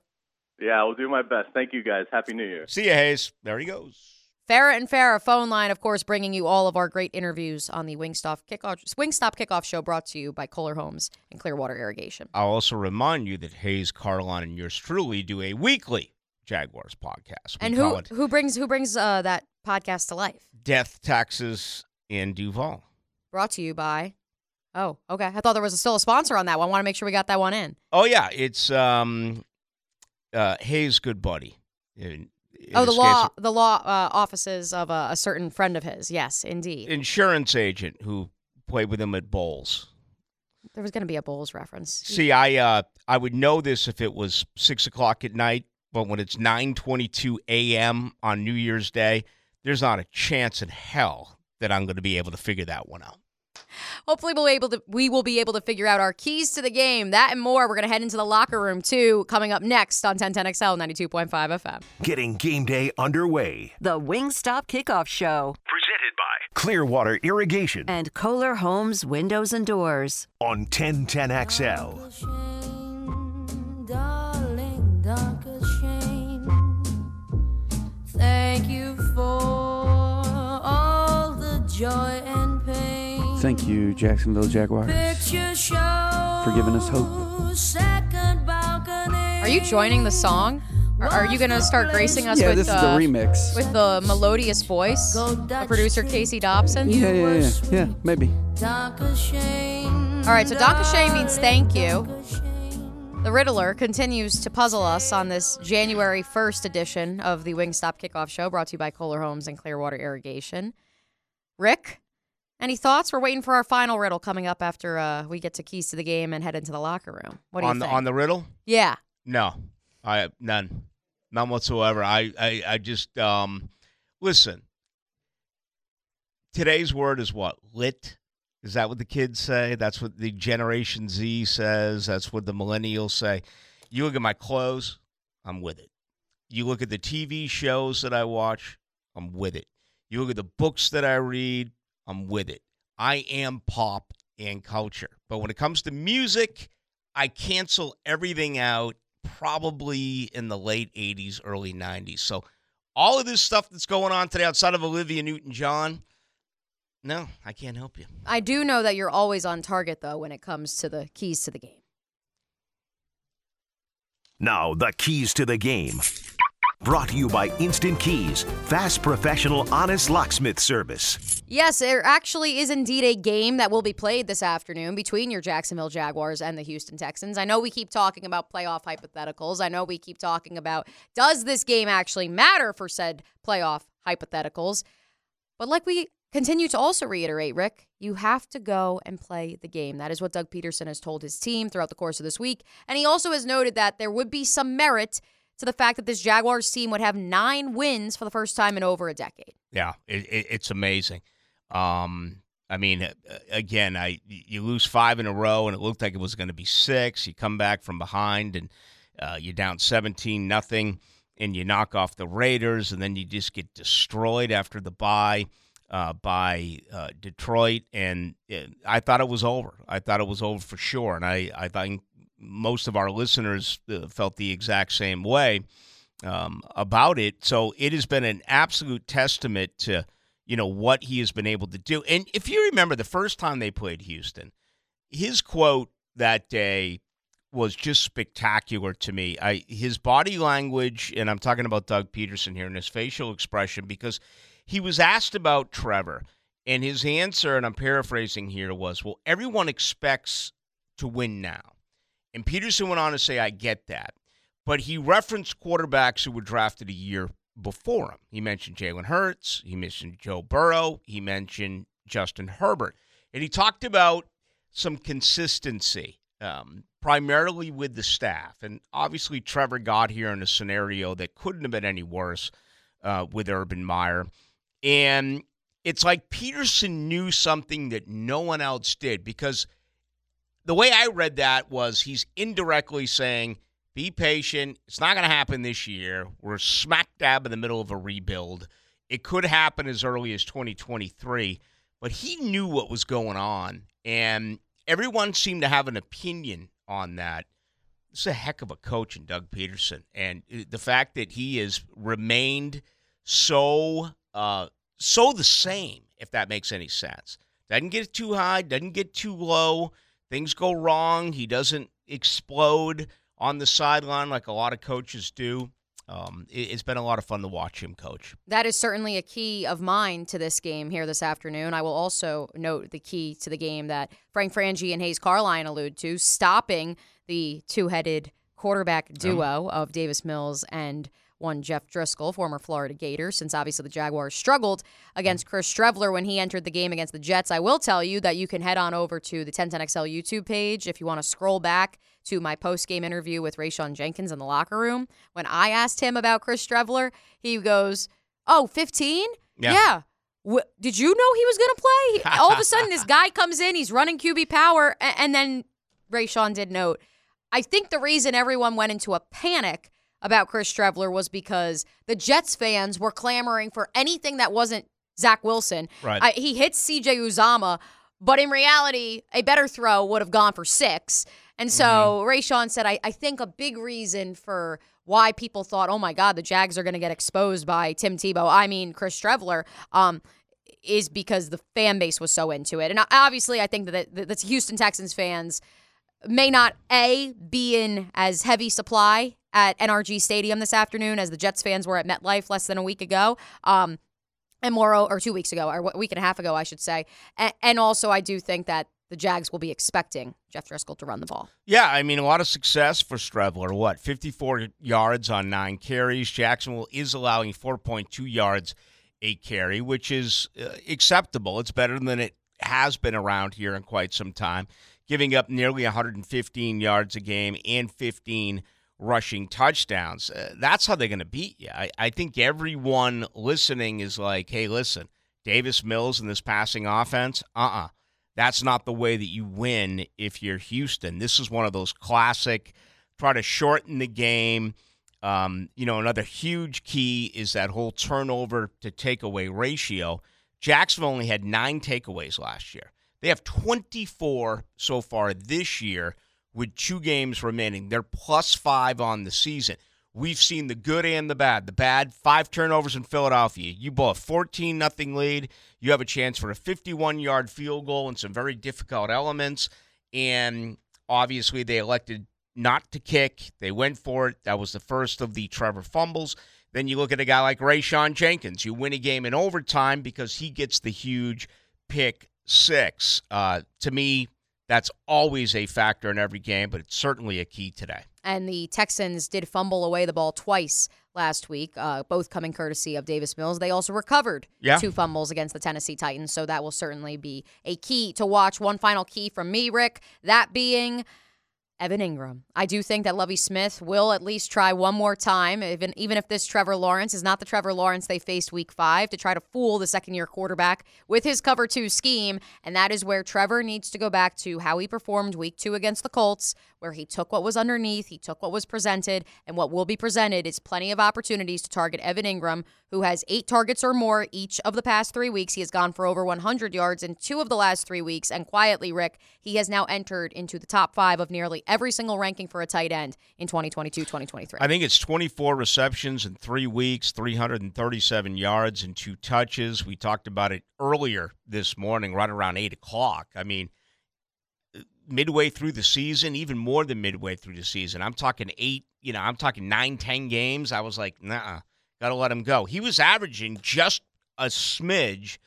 Yeah, I'll do my best. Thank you, guys. Happy New Year. See you, Hayes. There he goes. Farrah and Farrah phone line, of course, bringing you all of our great interviews on the Wingstop Kickoff, Wingstop Kickoff Show, brought to you by Kohler Homes and Clearwater Irrigation. I'll also remind you that Hayes, Carlyon, and yours truly do a weekly Jaguars podcast. We and who it, who brings who brings uh, that podcast to life? Death, Taxes, and Duval. Brought to you by... Oh, okay. I thought there was still a sponsor on that one. I want to make sure we got that one in. Oh, yeah. It's um, uh, Hayes' good buddy. In, in oh, the law case, the law uh, offices of a, a certain friend of his. Yes, indeed. Insurance agent who played with him at Bowls. There was going to be a Bowls reference. See, I uh, I would know this if it was six o'clock at night, but when it's nine twenty-two a.m. on New Year's Day, there's not a chance in hell that I'm going to be able to figure that one out. Hopefully we'll be able to, we will be able to figure out our keys to the game. That and more. We're going to head into the locker room, too, coming up next on ten ten X L ninety-two point five F M. Getting game day underway. The Wingstop Kickoff Show. Presented by Clearwater Irrigation. And Kohler Homes Windows and Doors. On ten ten X L. Shame, darling, shame. Thank you for all the joy and thank you, Jacksonville Jaguars, for giving us hope. Are you joining the song? Or are you going to start gracing us yeah, with, this is the uh, remix. With the melodious voice of producer Casey Dobson? Yeah, yeah, yeah. Yeah, maybe. All right, so Donkashay means thank you. The Riddler continues to puzzle us on this January first edition of the Wingstop Kickoff Show, brought to you by Kohler Homes and Clearwater Irrigation. Rick? Any thoughts? We're waiting for our final riddle coming up after uh, we get to keys to the game and head into the locker room. What do you on the, think? On the riddle? Yeah. No, I none, none whatsoever. I, I, I just um, listen. Today's word is what? Lit. Is that what the kids say? That's what the Generation Z says. That's what the millennials say. You look at my clothes, I'm with it. You look at the T V shows that I watch, I'm with it. You look at the books that I read. I'm with it. I am pop and culture. But when it comes to music, I cancel everything out probably in the late eighties, early nineties. So all of this stuff that's going on today outside of Olivia Newton-John, no, I can't help you. I do know that you're always on target, though, when it comes to the keys to the game. Now, the keys to the game. Brought to you by Instant Keys, fast, professional, honest locksmith service. Yes, there actually is indeed a game that will be played this afternoon between your Jacksonville Jaguars and the Houston Texans. I know we keep talking about playoff hypotheticals. I know we keep talking about, does this game actually matter for said playoff hypotheticals? But like we continue to also reiterate, Rick, you have to go and play the game. That is what Doug Peterson has told his team throughout the course of this week. And he also has noted that there would be some merit to the fact that this Jaguars team would have nine wins for the first time in over a decade. Yeah, it, it, it's amazing. Um, I mean, again, I you lose five in a row, and it looked like it was going to be six. You come back from behind, and uh, you're down seventeen nothing. and you knock off the Raiders, and then you just get destroyed after the bye uh, by uh, Detroit. And it, I thought it was over. I thought it was over for sure. And I, I think most of our listeners uh, felt the exact same way um, about it. So it has been an absolute testament to, you know, what he has been able to do. And if you remember the first time they played Houston, his quote that day was just spectacular to me. I his body language, and I'm talking about Doug Peterson here, and his facial expression, because he was asked about Trevor, and his answer, and I'm paraphrasing here, was, well, everyone expects to win now. And Peterson went on to say, I get that. But he referenced quarterbacks who were drafted a year before him. He mentioned Jalen Hurts. He mentioned Joe Burrow. He mentioned Justin Herbert. And he talked about some consistency, um, primarily with the staff. And obviously Trevor got here in a scenario that couldn't have been any worse uh, with Urban Meyer. And it's like Peterson knew something that no one else did, because the way I read that was he's indirectly saying, be patient. It's not going to happen this year. We're smack dab in the middle of a rebuild. It could happen as early as twenty twenty-three, but he knew what was going on, and everyone seemed to have an opinion on that. It's a heck of a coach in Doug Peterson, and the fact that he has remained so uh, so the same, if that makes any sense. Doesn't get too high, doesn't get too low. Things go wrong. He doesn't explode on the sideline like a lot of coaches do. Um, it, it's been a lot of fun to watch him coach. That is certainly a key of mine to this game here this afternoon. I will also note the key to the game that Frank Frangie and Hayes Carlyon allude to, stopping the two-headed quarterback duo um. of Davis Mills and one Jeff Driskel, former Florida Gator, since obviously the Jaguars struggled against Chris Streveler when he entered the game against the Jets. I will tell you that you can head on over to the ten ten X L YouTube page if you want to scroll back to my post-game interview with Rashean Jenkins in the locker room. When I asked him about Chris Streveler, he goes, oh, fifteen? Yeah. yeah. W- did you know he was going to play? All of a sudden, this guy comes in, he's running Q B power, and, and then Rashean did note, I think the reason everyone went into a panic about Chris Streveler was because the Jets fans were clamoring for anything that wasn't Zach Wilson. Right. I, he hits C J Uzomah, but in reality, a better throw would have gone for six. And so mm-hmm. Rashean said, I, I think a big reason for why people thought, oh my God, the Jags are going to get exposed by Tim Tebow, I mean Chris Streveler, um, is because the fan base was so into it. And obviously, I think that the, the Houston Texans fans may not, A, be in as heavy supply at N R G Stadium this afternoon as the Jets fans were at MetLife less than a week ago, um, and more, or two weeks ago, or a week and a half ago, I should say. And, and also, I do think that the Jags will be expecting Jeff Driskel to run the ball. Yeah, I mean, a lot of success for Streveler. What, fifty-four yards on nine carries? Jacksonville is allowing four point two yards a carry, which is uh, acceptable. It's better than it has been around here in quite some time, giving up nearly one hundred fifteen yards a game and fifteen rushing touchdowns. Uh, that's how they're going to beat you. I, I think everyone listening is like, hey, listen, Davis Mills and this passing offense, uh-uh. That's not the way that you win if you're Houston. This is one of those classic, try to shorten the game. Um, you know, another huge key is that whole turnover to takeaway ratio. Jacksonville only had nine takeaways last year. They have twenty-four so far this year, with two games remaining. They're plus five on the season. We've seen the good and the bad. The bad, five turnovers in Philadelphia. You blow a fourteen nothing lead. You have a chance for a fifty-one yard field goal and some very difficult elements. And obviously they elected not to kick. They went for it. That was the first of the Trevor fumbles. Then you look at a guy like Rashean Jenkins. You win a game in overtime because he gets the huge pick six. Uh, to me, that's always a factor in every game, but it's certainly a key today. And the Texans did fumble away the ball twice last week, uh, both coming courtesy of Davis Mills. They also recovered yeah. two fumbles against the Tennessee Titans, so that will certainly be a key to watch. One final key from me, Rick, that being Evan Ingram. I do think that Lovie Smith will at least try one more time, even, even if this Trevor Lawrence is not the Trevor Lawrence they faced week five, to try to fool the second-year quarterback with his cover two scheme, and that is where Trevor needs to go back to how he performed week two against the Colts, where he took what was underneath, he took what was presented, and what will be presented is plenty of opportunities to target Evan Ingram, who has eight targets or more each of the past three weeks. He has gone for over one hundred yards in two of the last three weeks, and quietly, Rick, he has now entered into the top five of nearly every single ranking for a tight end in twenty twenty-two twenty twenty-three. I think it's twenty-four receptions in three weeks, three hundred thirty-seven yards and two touches. We talked about it earlier this morning, right around eight o'clock. I mean, midway through the season, even more than midway through the season, I'm talking eight, you know, I'm talking nine, ten games. I was like, nah, got to let him go. He was averaging just a smidge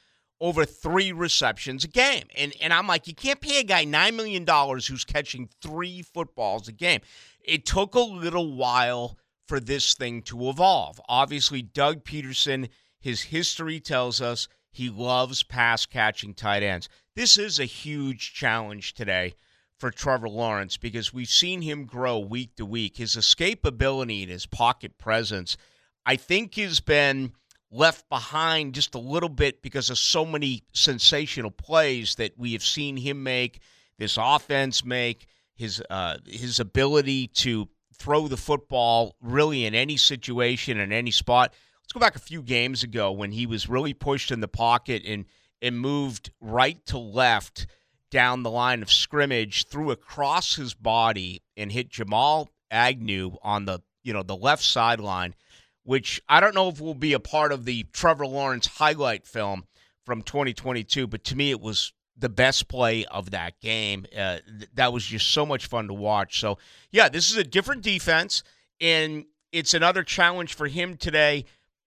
over three receptions a game. And and I'm like, you can't pay a guy nine million dollars who's catching three footballs a game. It took a little while for this thing to evolve. Obviously, Doug Peterson, his history tells us he loves pass-catching tight ends. This is a huge challenge today for Trevor Lawrence because we've seen him grow week to week. His escapability and his pocket presence, I think, has been left behind just a little bit because of so many sensational plays that we have seen him make, this offense make, his uh, his ability to throw the football really in any situation, in any spot. Let's go back a few games ago when he was really pushed in the pocket and, and moved right to left down the line of scrimmage, threw across his body and hit Jamal Agnew on the, you know, the left sideline, which I don't know if will be a part of the Trevor Lawrence highlight film from twenty twenty-two, but to me it was the best play of that game. Uh, th- that was just so much fun to watch. So, yeah, this is a different defense, and it's another challenge for him today,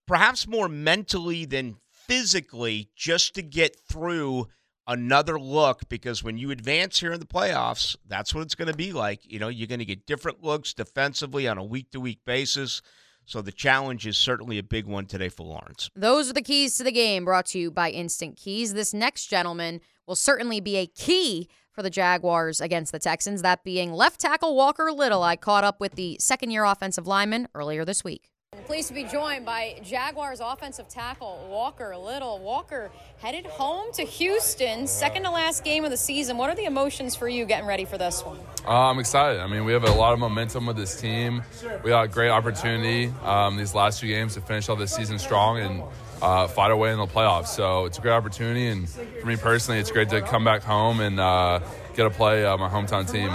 perhaps more mentally than physically, just to get through another look, because when you advance here in the playoffs, that's what it's going to be like. You know, you're going to get different looks defensively on a week-to-week basis. So the challenge is certainly a big one today for Lawrence. Those are the keys to the game, brought to you by Instant Keys. This next gentleman will certainly be a key for the Jaguars against the Texans, that being left tackle Walker Little. I caught up with the second-year offensive lineman earlier this week. Pleased to be joined by Jaguars offensive tackle Walker Little. Walker headed home to Houston, second to last game of the season. What are the emotions for you getting ready for this one? Uh, I'm excited. I mean, we have a lot of momentum with this team. We got a great opportunity um, these last two games to finish off the season strong and uh, fight our way in the playoffs. So it's a great opportunity, and for me personally, it's great to come back home and uh, get to play uh, my hometown team.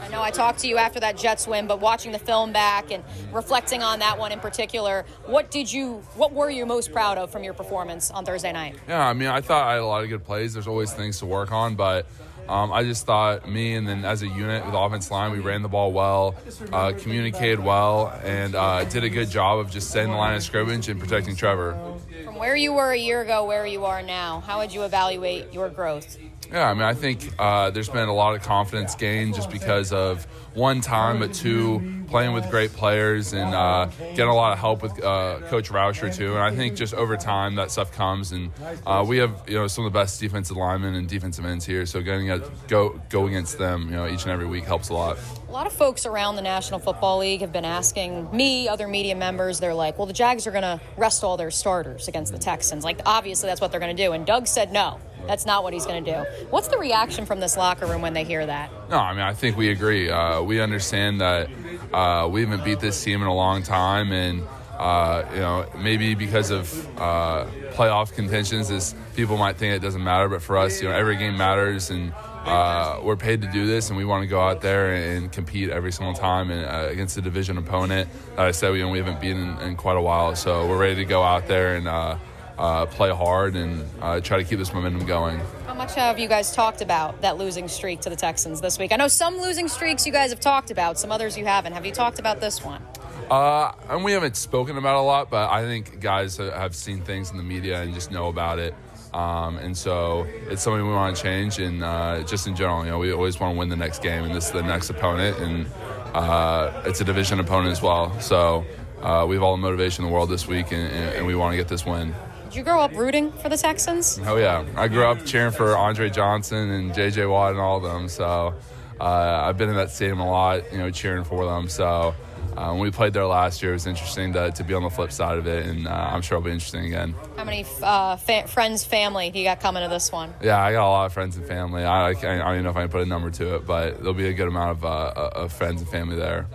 I know I talked to you after that Jets win, but watching the film back and reflecting on that one in particular, what did you, what were you most proud of from your performance on Thursday night? Yeah, I mean, I thought I had a lot of good plays. There's always things to work on, but um, I just thought me and then as a unit with the offense line, we ran the ball well, uh, communicated well, and uh, did a good job of just staying the line of scrimmage and protecting Trevor. From where you were a year ago, where you are now, how would you evaluate your growth? Yeah, I mean, I think uh, there's been a lot of confidence gained just because of, one, time, but two, playing with great players and uh, getting a lot of help with uh, Coach Rauscher, too. And I think just over time that stuff comes. And uh, we have, you know, some of the best defensive linemen and defensive ends here. So getting a go, go against them, you know, each and every week helps a lot. A lot of folks around the National Football League have been asking me, other media members, they're like, well, the Jags are going to rest all their starters against the Texans. Like, obviously that's what they're going to do. And Doug said no. That's not what he's going to do. What's the reaction from this locker room when they hear that? No, I mean, I think we agree. Uh, we understand that uh, we haven't beat this team in a long time, and uh, you know, maybe because of uh, playoff contentions, is people might think it doesn't matter. But for us, you know, every game matters, and uh, we're paid to do this, and we want to go out there and compete every single time and uh, against a division opponent that I said we, you know, we haven't beaten in, in quite a while. So we're ready to go out there and Uh, Uh, play hard and uh, try to keep this momentum going. How much have you guys talked about that losing streak to the Texans this week? I know some losing streaks you guys have talked about, some others you haven't. Have you talked about this one? Uh, and we haven't spoken about it a lot, but I think guys have seen things in the media and just know about it. Um, and so it's something we want to change. And uh, just in general, you know, we always want to win the next game, and this is the next opponent, and uh, it's a division opponent as well. So uh, we have all the motivation in the world this week, and, and we want to get this win. Did you grow up rooting for the Texans? Oh, yeah. I grew up cheering for Andre Johnson and J J Watt and all of them. So uh, I've been in that stadium a lot, you know, cheering for them. So uh, when we played there last year, it was interesting to, to be on the flip side of it, and uh, I'm sure it'll be interesting again. How many uh, fa- friends, family do you got coming to this one? Yeah, I got a lot of friends and family. I, I, I don't even know if I can put a number to it, but there'll be a good amount of, uh, of friends and family there.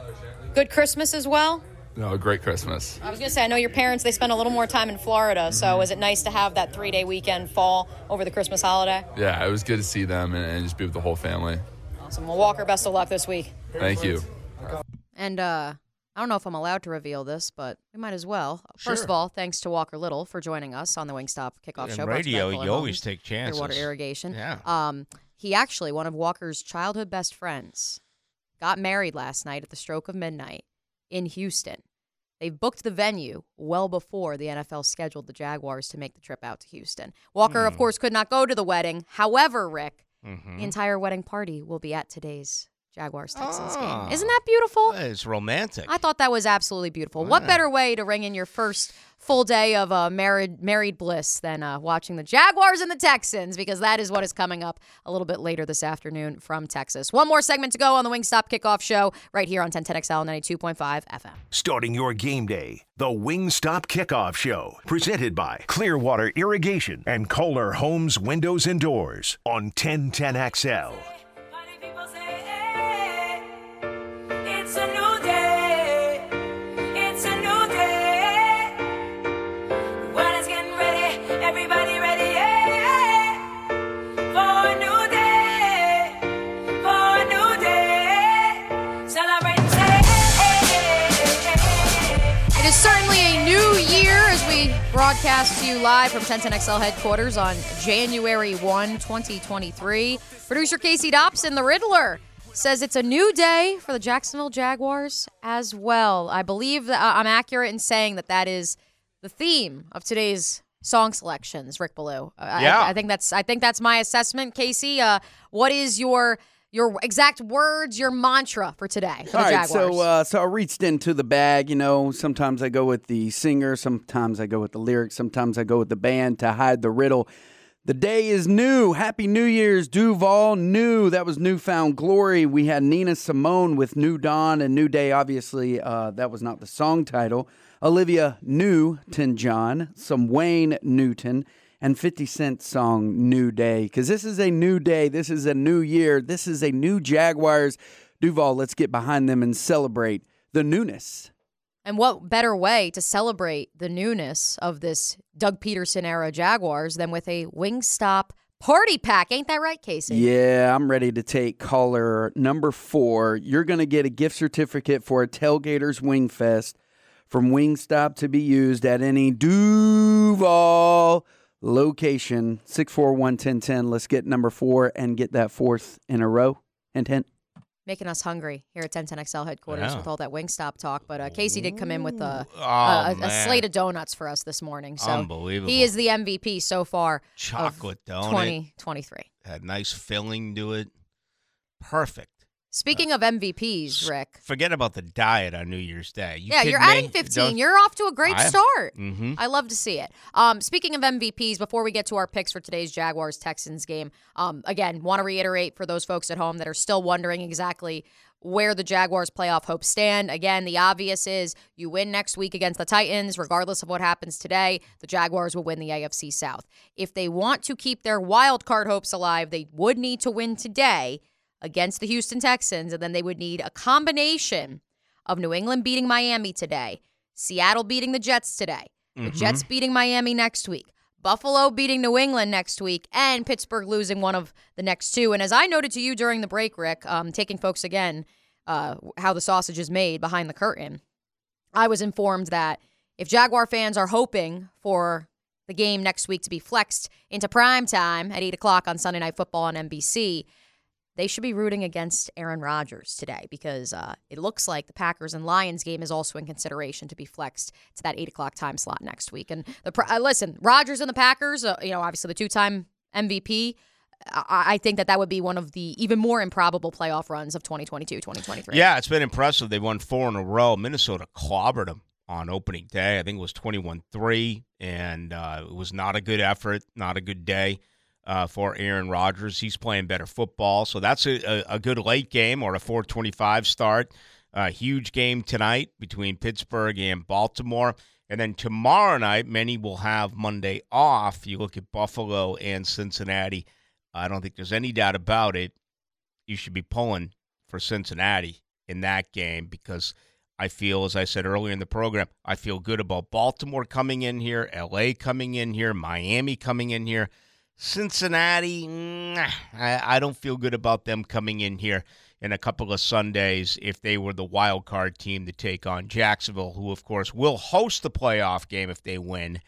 Good Christmas as well? No, a great Christmas. I was going to say, I know your parents, they spend a little more time in Florida, so mm-hmm. was it nice to have that three-day weekend fall over the Christmas holiday? Yeah, it was good to see them and, and just be with the whole family. Awesome. Well, Walker, best of luck this week. Thank you. And uh, I don't know if I'm allowed to reveal this, but we might as well. Sure. First of all, thanks to Walker Little for joining us on the Wingstop Kickoff in Show. Radio, you Homes, always take chances. Clearwater Irrigation. Yeah. Um, he actually, one of Walker's childhood best friends, got married last night at the stroke of midnight in Houston. They booked the venue well before the N F L scheduled the Jaguars to make the trip out to Houston. Walker, mm. of course, could not go to the wedding. However, Rick, mm-hmm. the entire wedding party will be at today's Jaguars-Texans oh. game. Isn't that beautiful? It's romantic. I thought that was absolutely beautiful. Yeah. What better way to ring in your first full day of uh, married married bliss than uh, watching the Jaguars and the Texans, because that is what is coming up a little bit later this afternoon from Texas. One more segment to go on the Wingstop Kickoff Show right here on ten ten X L ninety-two point five F M. Starting your game day, the Wingstop Kickoff Show, presented by Clearwater Irrigation and Kohler Homes Windows and Doors on ten ten X L. It's a new day, it's a new day, the weather's getting ready, everybody ready, yeah, for a new day, for a new day, celebrating today. It is certainly a new year as we broadcast to you live from ten ten X L headquarters on January first, twenty twenty-three. Producer Casey Dobson, the Riddler, says it's a new day for the Jacksonville Jaguars as well. I believe that I'm accurate in saying that that is the theme of today's song selections, Rick Ballou. Yeah. I, I think that's I think that's my assessment, Casey. Uh, what is your your exact words, your mantra for today for All the Jaguars? Right, so, uh, so I reached into the bag. You know, sometimes I go with the singer, sometimes I go with the lyrics, sometimes I go with the band to hide the riddle. The day is new. Happy New Year's, Duval. New. That was Newfound Glory. We had Nina Simone with New Dawn and New Day. Obviously, uh, that was not the song title. Olivia Newton-John, some Wayne Newton, and fifty Cent's song New Day. Because this is a new day. This is a new year. This is a new Jaguars. Duval, let's get behind them and celebrate the newness. And what better way to celebrate the newness of this Doug Peterson-era Jaguars than with a Wingstop party pack? Ain't that right, Casey? Yeah, I'm ready to take caller number four. You're going to get a gift certificate for a Tailgater's Wing Fest from Wingstop to be used at any Duval location. six four one, ten ten. Let's get number four and get that fourth in a row. And ten. Making us hungry here at ten ten X L headquarters with all that Wingstop talk. But uh, Casey did come in with a, oh, a, a, a slate of donuts for us this morning. So unbelievable. He is the M V P so far. Chocolate donut. twenty twenty-three. Had nice filling to it. Perfect. Speaking uh, of M V Ps, Rick. Forget about the diet on New Year's Day. You yeah, you're adding fifteen. You're off to a great I, start. Mm-hmm. I love to see it. Um, speaking of M V Ps, before we get to our picks for today's Jaguars-Texans game, um, again, want to reiterate for those folks at home that are still wondering exactly where the Jaguars' playoff hopes stand. Again, the obvious is you win next week against the Titans. Regardless of what happens today, the Jaguars will win the A F C South. If they want to keep their wild card hopes alive, they would need to win today against the Houston Texans, and then they would need a combination of New England beating Miami today, Seattle beating the Jets today, mm-hmm. the Jets beating Miami next week, Buffalo beating New England next week, and Pittsburgh losing one of the next two. And as I noted to you during the break, Rick, um, taking folks again uh, how the sausage is made behind the curtain, I was informed that if Jaguar fans are hoping for the game next week to be flexed into primetime at eight o'clock on Sunday Night Football on N B C, they should be rooting against Aaron Rodgers today, because uh, it looks like the Packers and Lions game is also in consideration to be flexed to that eight o'clock time slot next week. And the uh, listen, Rodgers and the Packers, uh, you know, obviously the two-time M V P, I-, I think that that would be one of the even more improbable playoff runs of twenty twenty-two twenty twenty-three. Yeah, it's been impressive. They won four in a row. Minnesota clobbered them on opening day. I think it was twenty-one three, and uh, it was not a good effort, not a good day. uh, for Aaron Rodgers. He's playing better football, so that's a, a good late game or a four twenty-five start. A huge game tonight between Pittsburgh and Baltimore. And then tomorrow night, many will have Monday off. You look at Buffalo and Cincinnati. I don't think there's any doubt about it. You should be pulling for Cincinnati in that game because I feel, as I said earlier in the program, I feel good about Baltimore coming in here, L A coming in here, Miami coming in here. Cincinnati, nah, I, I don't feel good about them coming in here in a couple of Sundays if they were the wild card team to take on Jacksonville, who, of course, will host the playoff game if they win,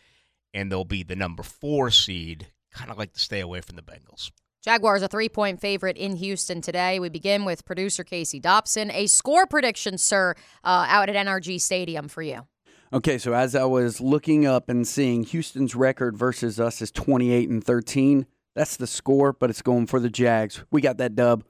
and they'll be the number four seed. Kind of like to stay away from the Bengals. Jaguars a three-point favorite in Houston today. We begin with producer Casey Dobson. A score prediction, sir, uh, out at N R G Stadium for you. Okay, so as I was looking up and seeing Houston's record versus us is twenty-eight and thirteen. That's the score, but it's going for the Jags. We got that dub.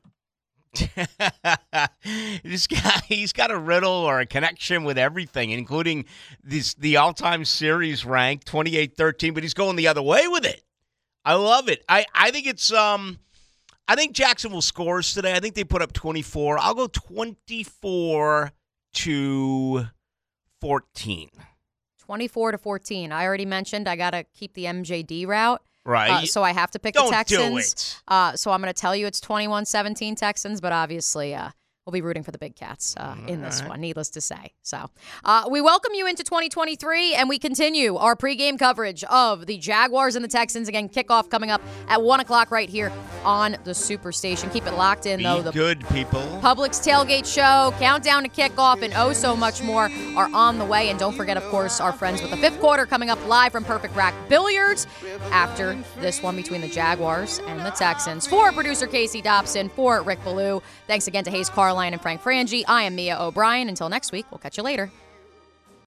This guy, he's got a riddle or a connection with everything, including this the all-time series rank, twenty-eight thirteen, but he's going the other way with it. I love it. I, I think it's um I think Jacksonville scores today. I think they put up twenty-four. I'll go twenty-four to fourteen. twenty-four to fourteen. I already mentioned I got to keep the M J D route. Right. Uh, so I have to pick Don't the Texans. Do it. Uh, so I'm going to tell you it's twenty-one seventeen Texans, but obviously uh, we'll be rooting for the Big Cats uh, in this right. one, needless to say. So uh, we welcome you into twenty twenty-three, and we continue our pregame coverage of the Jaguars and the Texans. Again, kickoff coming up at one o'clock right here on the Superstation. Keep it locked in, be though. The good, people. Publix Tailgate Show, Countdown to Kickoff, and oh so much more are on the way. And don't forget, of course, our friends with the fifth quarter coming up live from Perfect Rack Billiards after this one between the Jaguars and the Texans. For producer Casey Dobson, for Rick Ballou, thanks again to Hayes Carlyon and Frank Frangie. I am Mia O'Brien. Until next week, we'll catch you later.